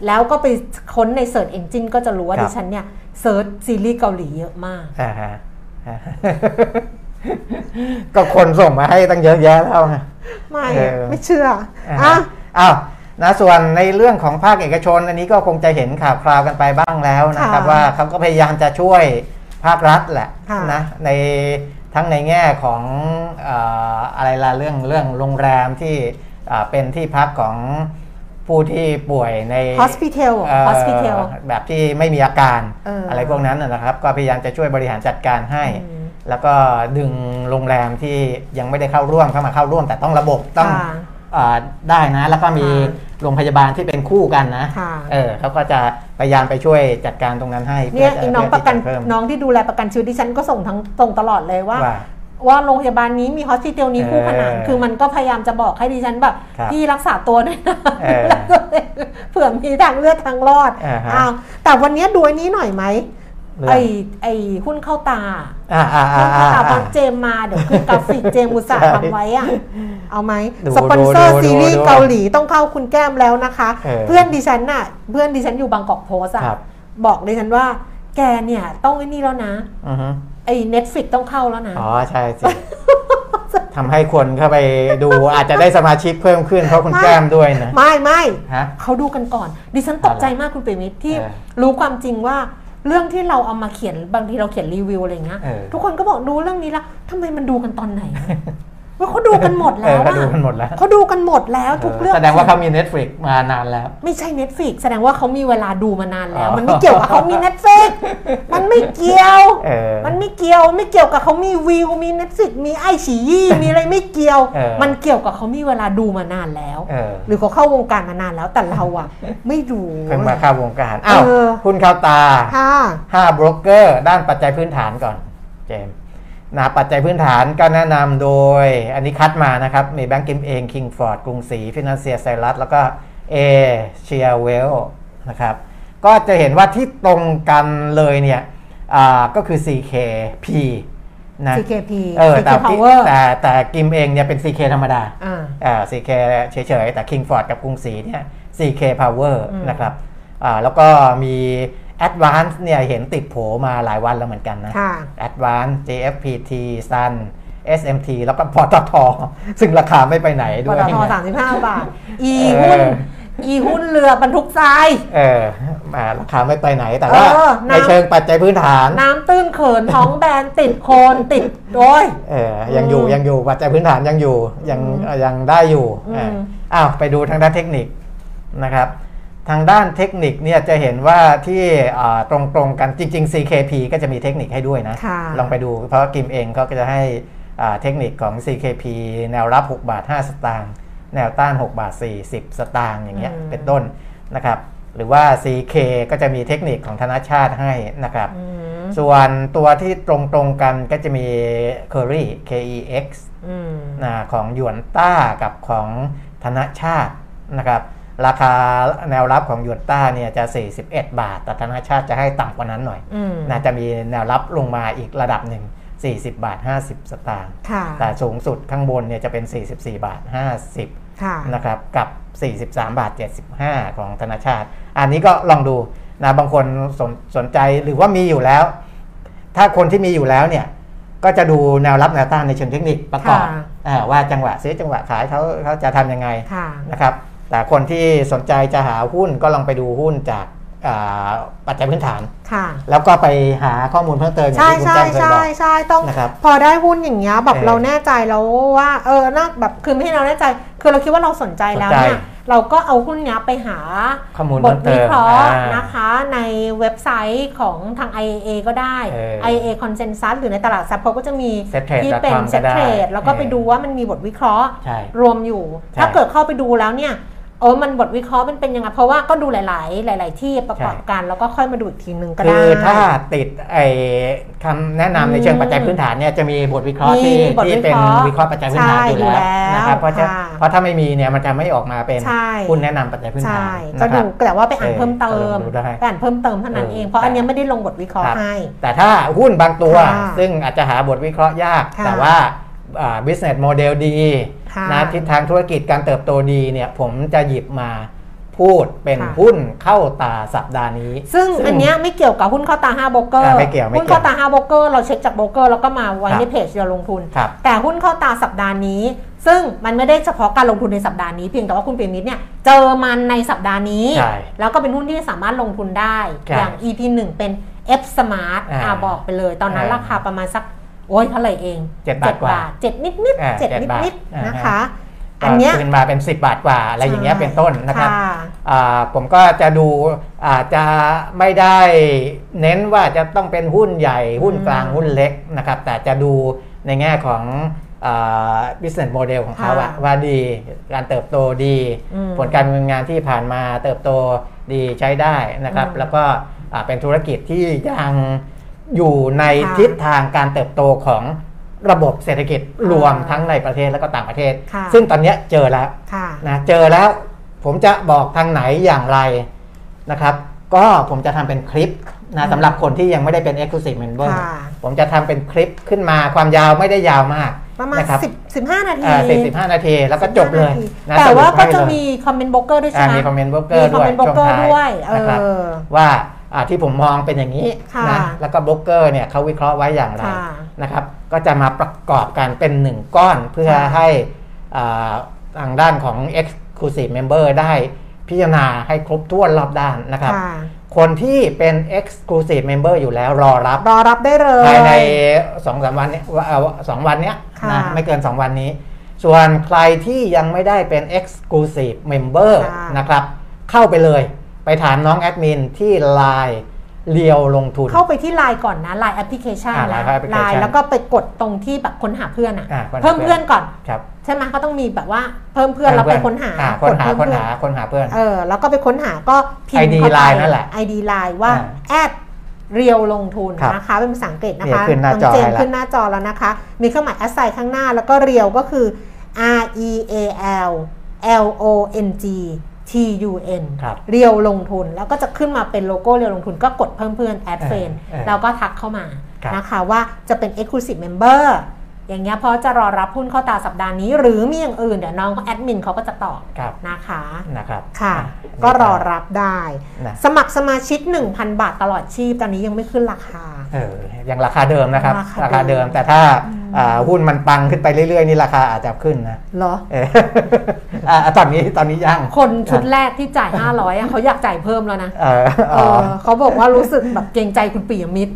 แล้วก็ไปค้นใน Search Engine ก็จะรู้ว่าดิฉันเนี่ยเซิร์ชซีรีส์เกาหลีเยอะมากก็คนส่งมาให้ตั้งเยอะแยะแล้วไม่ไม่เชื่ออ่ะอ้าวนะส่วนในเรื่องของภาคเอกชนอันนี้ก็คงจะเห็นข่าวคราวกันไปบ้างแล้วนะครับว่าเขาก็พยายามจะช่วยภาครัฐแหละนะในทั้งในแง่ของเอ่ออะไรล่ะเรื่องเรื่องโรงแรมที่เป็นที่พักของผู้ที่ป่วยใน hospital hospital แบบที่ไม่มีอาการ อ, อะไรพวกนั้นนะครับก็พยายามจะช่วยบริหารจัดการให้แล้วก็ดึงโรงแรมที่ยังไม่ได้เข้าร่วมเข้ามาเข้าร่วมแต่ต้องระบบต้องได้นะแล้วก็มีโรงพยาบาลที่เป็นคู่กันนะเออเขาก็จะพยายามไปช่วยจัดการตรงนั้นให้เนี่ยน้องประกันน้องที่ดูแลประกันชีวิตดิฉันก็ส่งทั้งตรงตลอดเลยว่า ว่าโรงพยาบาลนี้มีฮอสพิทอลนี้คู่ขนานคือมันก็พยายามจะบอกให้ดิฉันแบบที่รักษาตัวด้วยนะเผื่อมีทางเลือกทางรอดอ้าวแต่วันนี้ดูอันนี้หน่อยไหมไอ้ไอ้หุ้นเข้าตาหุ้นเข้าตาบางเจมมาเดี๋ยวคือกราฟิกเจมอุตส่าห์ทำไว้อ่ะเอาไหมสปอนเซอร์ซีรีส์เกาหลีต้องเข้าคุณแก้มแล้วนะคะเพื่อนดิฉันน่ะเพื่อนดิฉันอยู่บางกอกโพสอ่ะบอกดิฉันว่าแกเนี่ยต้องไอ้นี่แล้วนะไอ้ Netflix ต้องเข้าแล้วนะอ๋อใช่สิทำให้คนเข้าไปดูอาจจะได้สมาชิกเพิ่มขึ้นเพราะคุณแก้มด้วยนะไม่ไม่เขาดูกันก่อนดิฉันตกใจมากคุณเปรมิตรที่รู้ความจริงว่าเรื่องที่เราเอามาเขียนบางทีเราเขียนรีวิวอะไรเงี้ยทุกคนก็บอกดูเรื่องนี้แล้วทำไมมันดูกันตอนไหนว่าเขาดูกันหมดแล้วว่าเขาดูกันหมดแล้วทุกเรื่องแสดงว่าเขามี Netflix มานานแล้วไม่ใช่ Netflix แสดงว่าเขามีเวลาดูมานานแล้วมันไม่เกี่ยวกับเขามี Netflix มันไม่เกี่ยวมันไม่เกี่ยวไม่เกี่ยวกับเขามีวิวมี Netflix มีไอฉี่มีอะไรไม่เกี่ยวมันเกี่ยวกับเขามีเวลาดูมานานแล้วหรือเขาเข้าวงการมานานแล้วแต่เราอะไม่ดูเพิ่งมาเข้าวงการอ้าวคุณข่าวตาห้าบล็อกเกอร์ด้านปัจจัยพื้นฐานก่อนเจมนะปัจจัยพื้นฐานก็แนะนำโดยอันนี้คัดมานะครับมีแบงก์กิมเองคิงฟอร์ดกรุงศรีฟินันเซียไซรัสแล้วก็เอเชียเวลนะครับก็จะเห็นว่าที่ตรงกันเลยเนี่ยก็คือ ซี เค พี นะ ซี เค พี เออแต่แต่แต่กิมเองเนี่ยเป็น ซี เค ธรรมดาอ่า ซี เค เฉยๆแต่คิงฟอร์ดกับกรุงศรีเนี่ย ซี เค Power นะครับอ่าแล้วก็มีAdvance เนี่ยเห็นติดโผมาหลายวันแล้วเหมือนกันนะ Advance เจ เอฟ พี ที Sun เอส เอ็ม ที แล้วก็ปตท.ซึ่งราคาไม่ไปไหนด้วยปตท.สามสิบห้าบาทอีหุ้นอีหุ้นเรือบรรทุกทรายเออมาราคาไม่ไปไหนแต่ว่าในเชิงปัจจัยพื้นฐานน้ำตื้นเขินท้องแบนติดโคนติดโดยเออยังอยู่ยังอยู่ปัจจัยพื้นฐานยังอยู่ยังยังได้อยู่อ้าวไปดูทางด้านเทคนิคนะครับทางด้านเทคนิคเนี่ยจะเห็นว่าที่ตรงๆกันจริงๆ ซี เค พี ก็จะมีเทคนิคให้ด้วยนะลองไปดูเพราะกิมเองเขาก็จะให้เทคนิคของ ซี เค พี แนวรับหกบาทห้าสตางค์แนวต้านหกบาทสี่สิบสตางค์อย่างเงี้ยเป็นต้นนะครับหรือว่า ซี เค ก็จะมีเทคนิคของธนชาติให้นะครับส่วนตัวที่ตรงๆกันก็จะมี Kerry เค อี เอ็กซ์ นะของหยวนต้ากับของธนชาตินะครับราคาแนวรับของหยวนต้าเนี่ยจะสี่สิบเอ็ดบาทแต่ธนาคารจะให้ต่ำกว่านั้นหน่อยน่าจะมีแนวรับลงมาอีกระดับหนึ่งสี่สิบบาทห้าสิบสตางค์แต่สูงสุดข้างบนเนี่ยจะเป็นสี่สิบสี่บาทห้าสิบนะครับกับสี่สิบสามบาทเจ็ดสิบห้าของธนาคารอันนี้ก็ลองดูนะบางคนสนสนใจหรือว่ามีอยู่แล้วถ้าคนที่มีอยู่แล้วเนี่ยก็จะดูแนวรับแนวต้านในเชิงเทคนิคประกอบว่าจังหวะซื้อจังหวะขายเขาเขาจะทำยังไงนะครับแต่คนที่สนใจจะหาหุ้นก็ลองไปดูหุ้นจากปัจจัยพื้นฐานแล้วก็ไปหาข้อมูลเพิ่มเติมอย่างที่คุณแจ้งเคยบอกใช่ใช่ต้องพอได้หุ้นอย่างเงี้ยแบบเราแน่ใจแล้วว่าเออน่าแบบคือไม่ให้เราแน่ใจคือเราคิดว่าเราสนใจแล้วเนี่ยเราก็เอาหุ้นเนี้ยไปหาบทวิเคราะห์นะคะในเว็บไซต์ของทาง ไอ เอ เอ ก็ได้ ไอ เอ เอ Consensus หรือในตลาดซับพอร์ตก็จะมีที่เป็นเซ็ตเทรดแล้วก็ไปดูว่ามันมีบทวิเคราะห์รวมอยู่ถ้าเกิดเข้าไปดูแล้วเนี่ยเออมันบทวิเคราะห์มันเป็นยังไงเพราะว่าก็ดูหลายๆหลายๆที่ประกอบกันแล้วก็ค่อยมาดูอีกทีนึงก็ได้คือถ้าติดไอ้คำแนะนำในเชิงปัจจัยพื้นฐานเนี่ยจะมีบทวิเคราะห์ที่เป็นวิเคราะห์ปัจจัยพื้นฐานอยู่แล้วนะครับเพราะเพราะถ้าไม่มีเนี่ยมันจะไม่ออกมาเป็นคุณแนะนำปัจจัยพื้นฐานก็ดูแต่ว่าไปอ่านเพิ่มเติมไปอ่านเพิ่มเติมเท่านั้นเองเพราะอันนี้ไม่ได้ลงบทวิเคราะห์ให้แต่ถ้าหุ้นบางตัวซึ่งอาจจะหาบทวิเคราะห์ยากแต่ว่าbusiness model ดีนะทิศทางธุรกิจการเติบโตดีเนี่ยผมจะหยิบมาพูดเป็นหุ้นเข้าตาสัปดาห์นี้ซึ่งอันนี้ไม่เกี่ยวกับหุ้นเข้าตาห้าโบรกเกอร์หุ้นเข้าตาห้าโบรกเกอร์เราเช็คจากโบรกเกอร์แล้วก็มาไว้ในเพจเราลงทุนแต่หุ้นเข้าตาสัปดาห์นี้ซึ่งมันไม่ได้เฉพาะการลงทุนในสัปดาห์นี้เพียงแต่ว่าคุณเปรมิตรเนี่ยเจอมันในสัปดาห์นี้แล้วก็เป็นหุ้นที่สามารถลงทุนได้อย่าง อี พี หนึ่ง เป็น F Smart อ่ะบอกไปเลยตอนนั้นราคาประมาณสักโอ้ยเท่าไหร่เองเจ็ดบาทกว่าเจ็ดนิดนิดเจ็ดนิดนิดนะคะอันนี้ขึ้นมาเป็นสิบบาทกว่าอะไรอย่างเงี้ยเป็นต้นนะครับผมก็จะดูอาจจะไม่ได้เน้นว่าจะต้องเป็นหุ้นใหญ่หุ้นกลางหุ้นเล็กนะครับแต่จะดูในแง่ของbusiness model ของเขาว่าดีการเติบโตดีผลการดำเนินงานที่ผ่านมาเติบโตดีใช้ได้นะครับแล้วก็เป็นธุรกิจที่ยังอยู่ในทิศทางการเติบโตของ ระบบเศรษฐกิจรวมทั้งในประเทศและก็ต่างประเทศซึ่งตอนนี้เจอแล้วนะเจอแล้วผมจะบอกทางไหนอย่างไรนะครับก็ผมจะทำเป็นคลิปนะสำหรับคนที่ยังไม่ได้เป็น Exclusive Member ผมจะทำเป็นคลิปขึ้นมาความยาวไม่ได้ยาวมากประมาณสิบห้านาทีสิบห้านาทีแล้วก็จบเลยนะแต่ว่าก็จะมีคอมเมนต์บล็อกเกอร์ด้วยใช่ไหมมีคอมเมนต์บล็อกเกอร์ด้วยนะครับว่าที่ผมมองเป็นอย่างนี้นะแล้วก็บล็อกเกอร์เนี่ยเขาวิเคราะห์ไว้อย่างไรนะครับก็จะมาประกอบกันเป็นหนึ่งก้อนเพื่อให้ทางด้านของ Exclusive Member ได้พิจารณาให้ครบถ้วนรอบด้านนะครับคนที่เป็น Exclusive Member อยู่แล้วรอรับรอรับได้เลยภายใน สองถึงสาม วันนี้สองวันเนี้ยนะไม่เกินสองวันนี้ส่วนใครที่ยังไม่ได้เป็น Exclusive Member นะครับเข้าไปเลยไปถามน้องแอดมินที่ ไลน์ เรียวลงทุนเข้าไปที่ ไลน์ ก่อนนะ ไลน์ แอปพลิเคชันนะ ไลน์ แล้วก็ไปกดตรงที่แบบค้นหาเพื่อนอ่ะเพิ่มเพื่อนก่อนใช่ไหมเขาต้องมีแบบว่าเพิ่มเพื่อนเราไปค้นหาค้นหาค้นหาค้นหาเพื่อนเออแล้วก็ไปค้นหาก็พิมพ์ ไอ ดี ไลน์ นั่นแหละ ไอ ดี ไลน์ ว่าแอดเรียวลงทุนนะคะเป็นภาษาอังกฤษนะคะต้องเจนขึ้นหน้าจอแล้วนะคะมีเครื่องหมายแอสไซน์ข้างหน้าแล้วก็เรียวก็คือ R E A L L O N Gที ยู เอ็น เรียวลงทุนแล้วก็จะขึ้นมาเป็นโลโก้เรียวลงทุนก็กดเพิ่มเพื่อนแอดเฟนแล้วก็ทักเข้ามานะคะว่าจะเป็น Exclusive Member อย่างเงี้ยเพราะจะรอรับหุ้นเข้าตาสัปดาห์นี้หรือมีอย่างอื่นเดี๋ยวน้องแอดมินเขาก็จะตอบนะคะนะครับค่ะก็รอรับได้สมัครสมาชิก หนึ่งพัน บาทตลอดชีพตอนนี้ยังไม่ขึ้นราคาเออยังราคาเดิมนะครับราคาเดิมแต่ถ้าหุ้นมันปังขึ้นไปเรื่อยๆนี่ราคาอาจจะขึ้นนะเหรอตอนนี้ตอนนี้ยังคนชุดแรกที่จ่ายห้าร้อยอ่ะเขาอยากจ่ายเพิ่มแล้วนะเขาบอกว่ารู้สึกแบบเกรงใจคุณปิยมิตร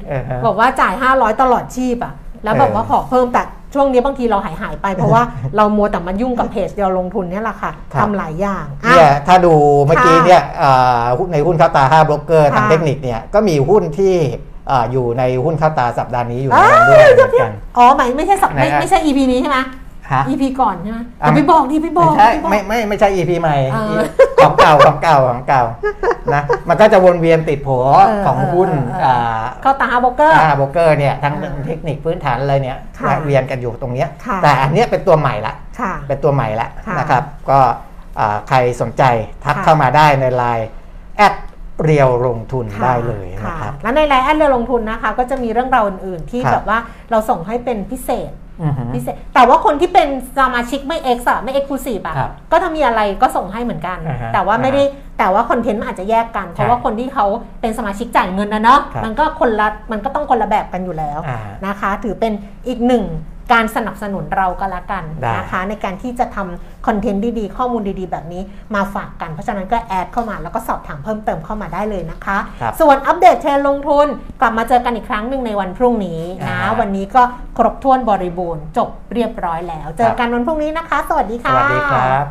บอกว่าจ่ายห้าร้อยตลอดชีพอ่ะแล้วบอกว่าขอเพิ่มแต่ช่วงนี้บางทีเราหายหายไปเพราะว่าเรามัวแต่มันยุ่งกับเพจเดียวลงทุนนี่แหละค่ะทำหลายอย่างเนี่ยถ้าดูเมื่อกี้เนี่ยในหุ้นข้าวตาห้าบล็อกเกอร์ทางเทคนิคเนี่ยก็มีหุ้นที่อยู่ในหุ้นข้าวตาสัปดาห์นี้อยู่ในนั้นด้วยเหมือนกันอ๋อหมายไม่ใช่สัปไม่ไม่ใช่ อี พี นี้ใช่ไหม อี พี ก่อนใช่ไหมแต่ไปบอกที่ไปบอกไม่ไม่ไม่ใช่ อี พี ใหม่ของเก่าของเก่าของเก่านะมันก็จะวนเวียนติดโผของหุ้นข้าวตาบล็อกเกอร์บล็อกเกอร์เนี่ยทั้งเทคนิคพื้นฐานอะไรเนี่ยเวียนกันอยู่ตรงนี้แต่อันนี้เป็นตัวใหม่ละเป็นตัวใหม่ละนะครับก็ใครสนใจทักเข้ามาได้ใน ไลน์ แอดเรียวลงทุนได้เลยนะครับแล้วในไลน์แอดเรียวลงทุนนะคะก็จะมีเรื่องราวอื่นๆที่แบบว่าเราส่งให้เป็นพิเศษพิเศษแต่ว่าคนที่เป็นสมาชิกไม่เอ็กซ์อะไม่เอ็กซ์คลูซีฟอะก็ถ้ามีอะไรก็ส่งให้เหมือนกันแต่ว่าไม่ได้แต่ว่าคอนเทนต์มันอาจจะแยกกันเพราะว่าคนที่เขาเป็นสมาชิกจ่ายเงินนะเนาะมันก็คนละมันก็ต้องคนละแบบกันอยู่แล้วนะคะถือเป็นอีกหนึ่งการสนับสนุนเราก็แล้วกันนะคะในการที่จะทำคอนเทนต์ดีๆข้อมูลดีๆแบบนี้มาฝากกันเพราะฉะนั้นก็แอดเข้ามาแล้วก็สอบถามเพิ่มเติมเข้ามาได้เลยนะคะส่วนอัปเดตเทรนด์ลงทุนกลับมาเจอกันอีกครั้งหนึ่งในวันพรุ่งนี้นะวันนี้ก็ครบถ้วนบริบูรณ์จบเรียบร้อยแล้วเจอกันวันพรุ่งนี้นะคะสวัสดีค่ะสวัสดีครับ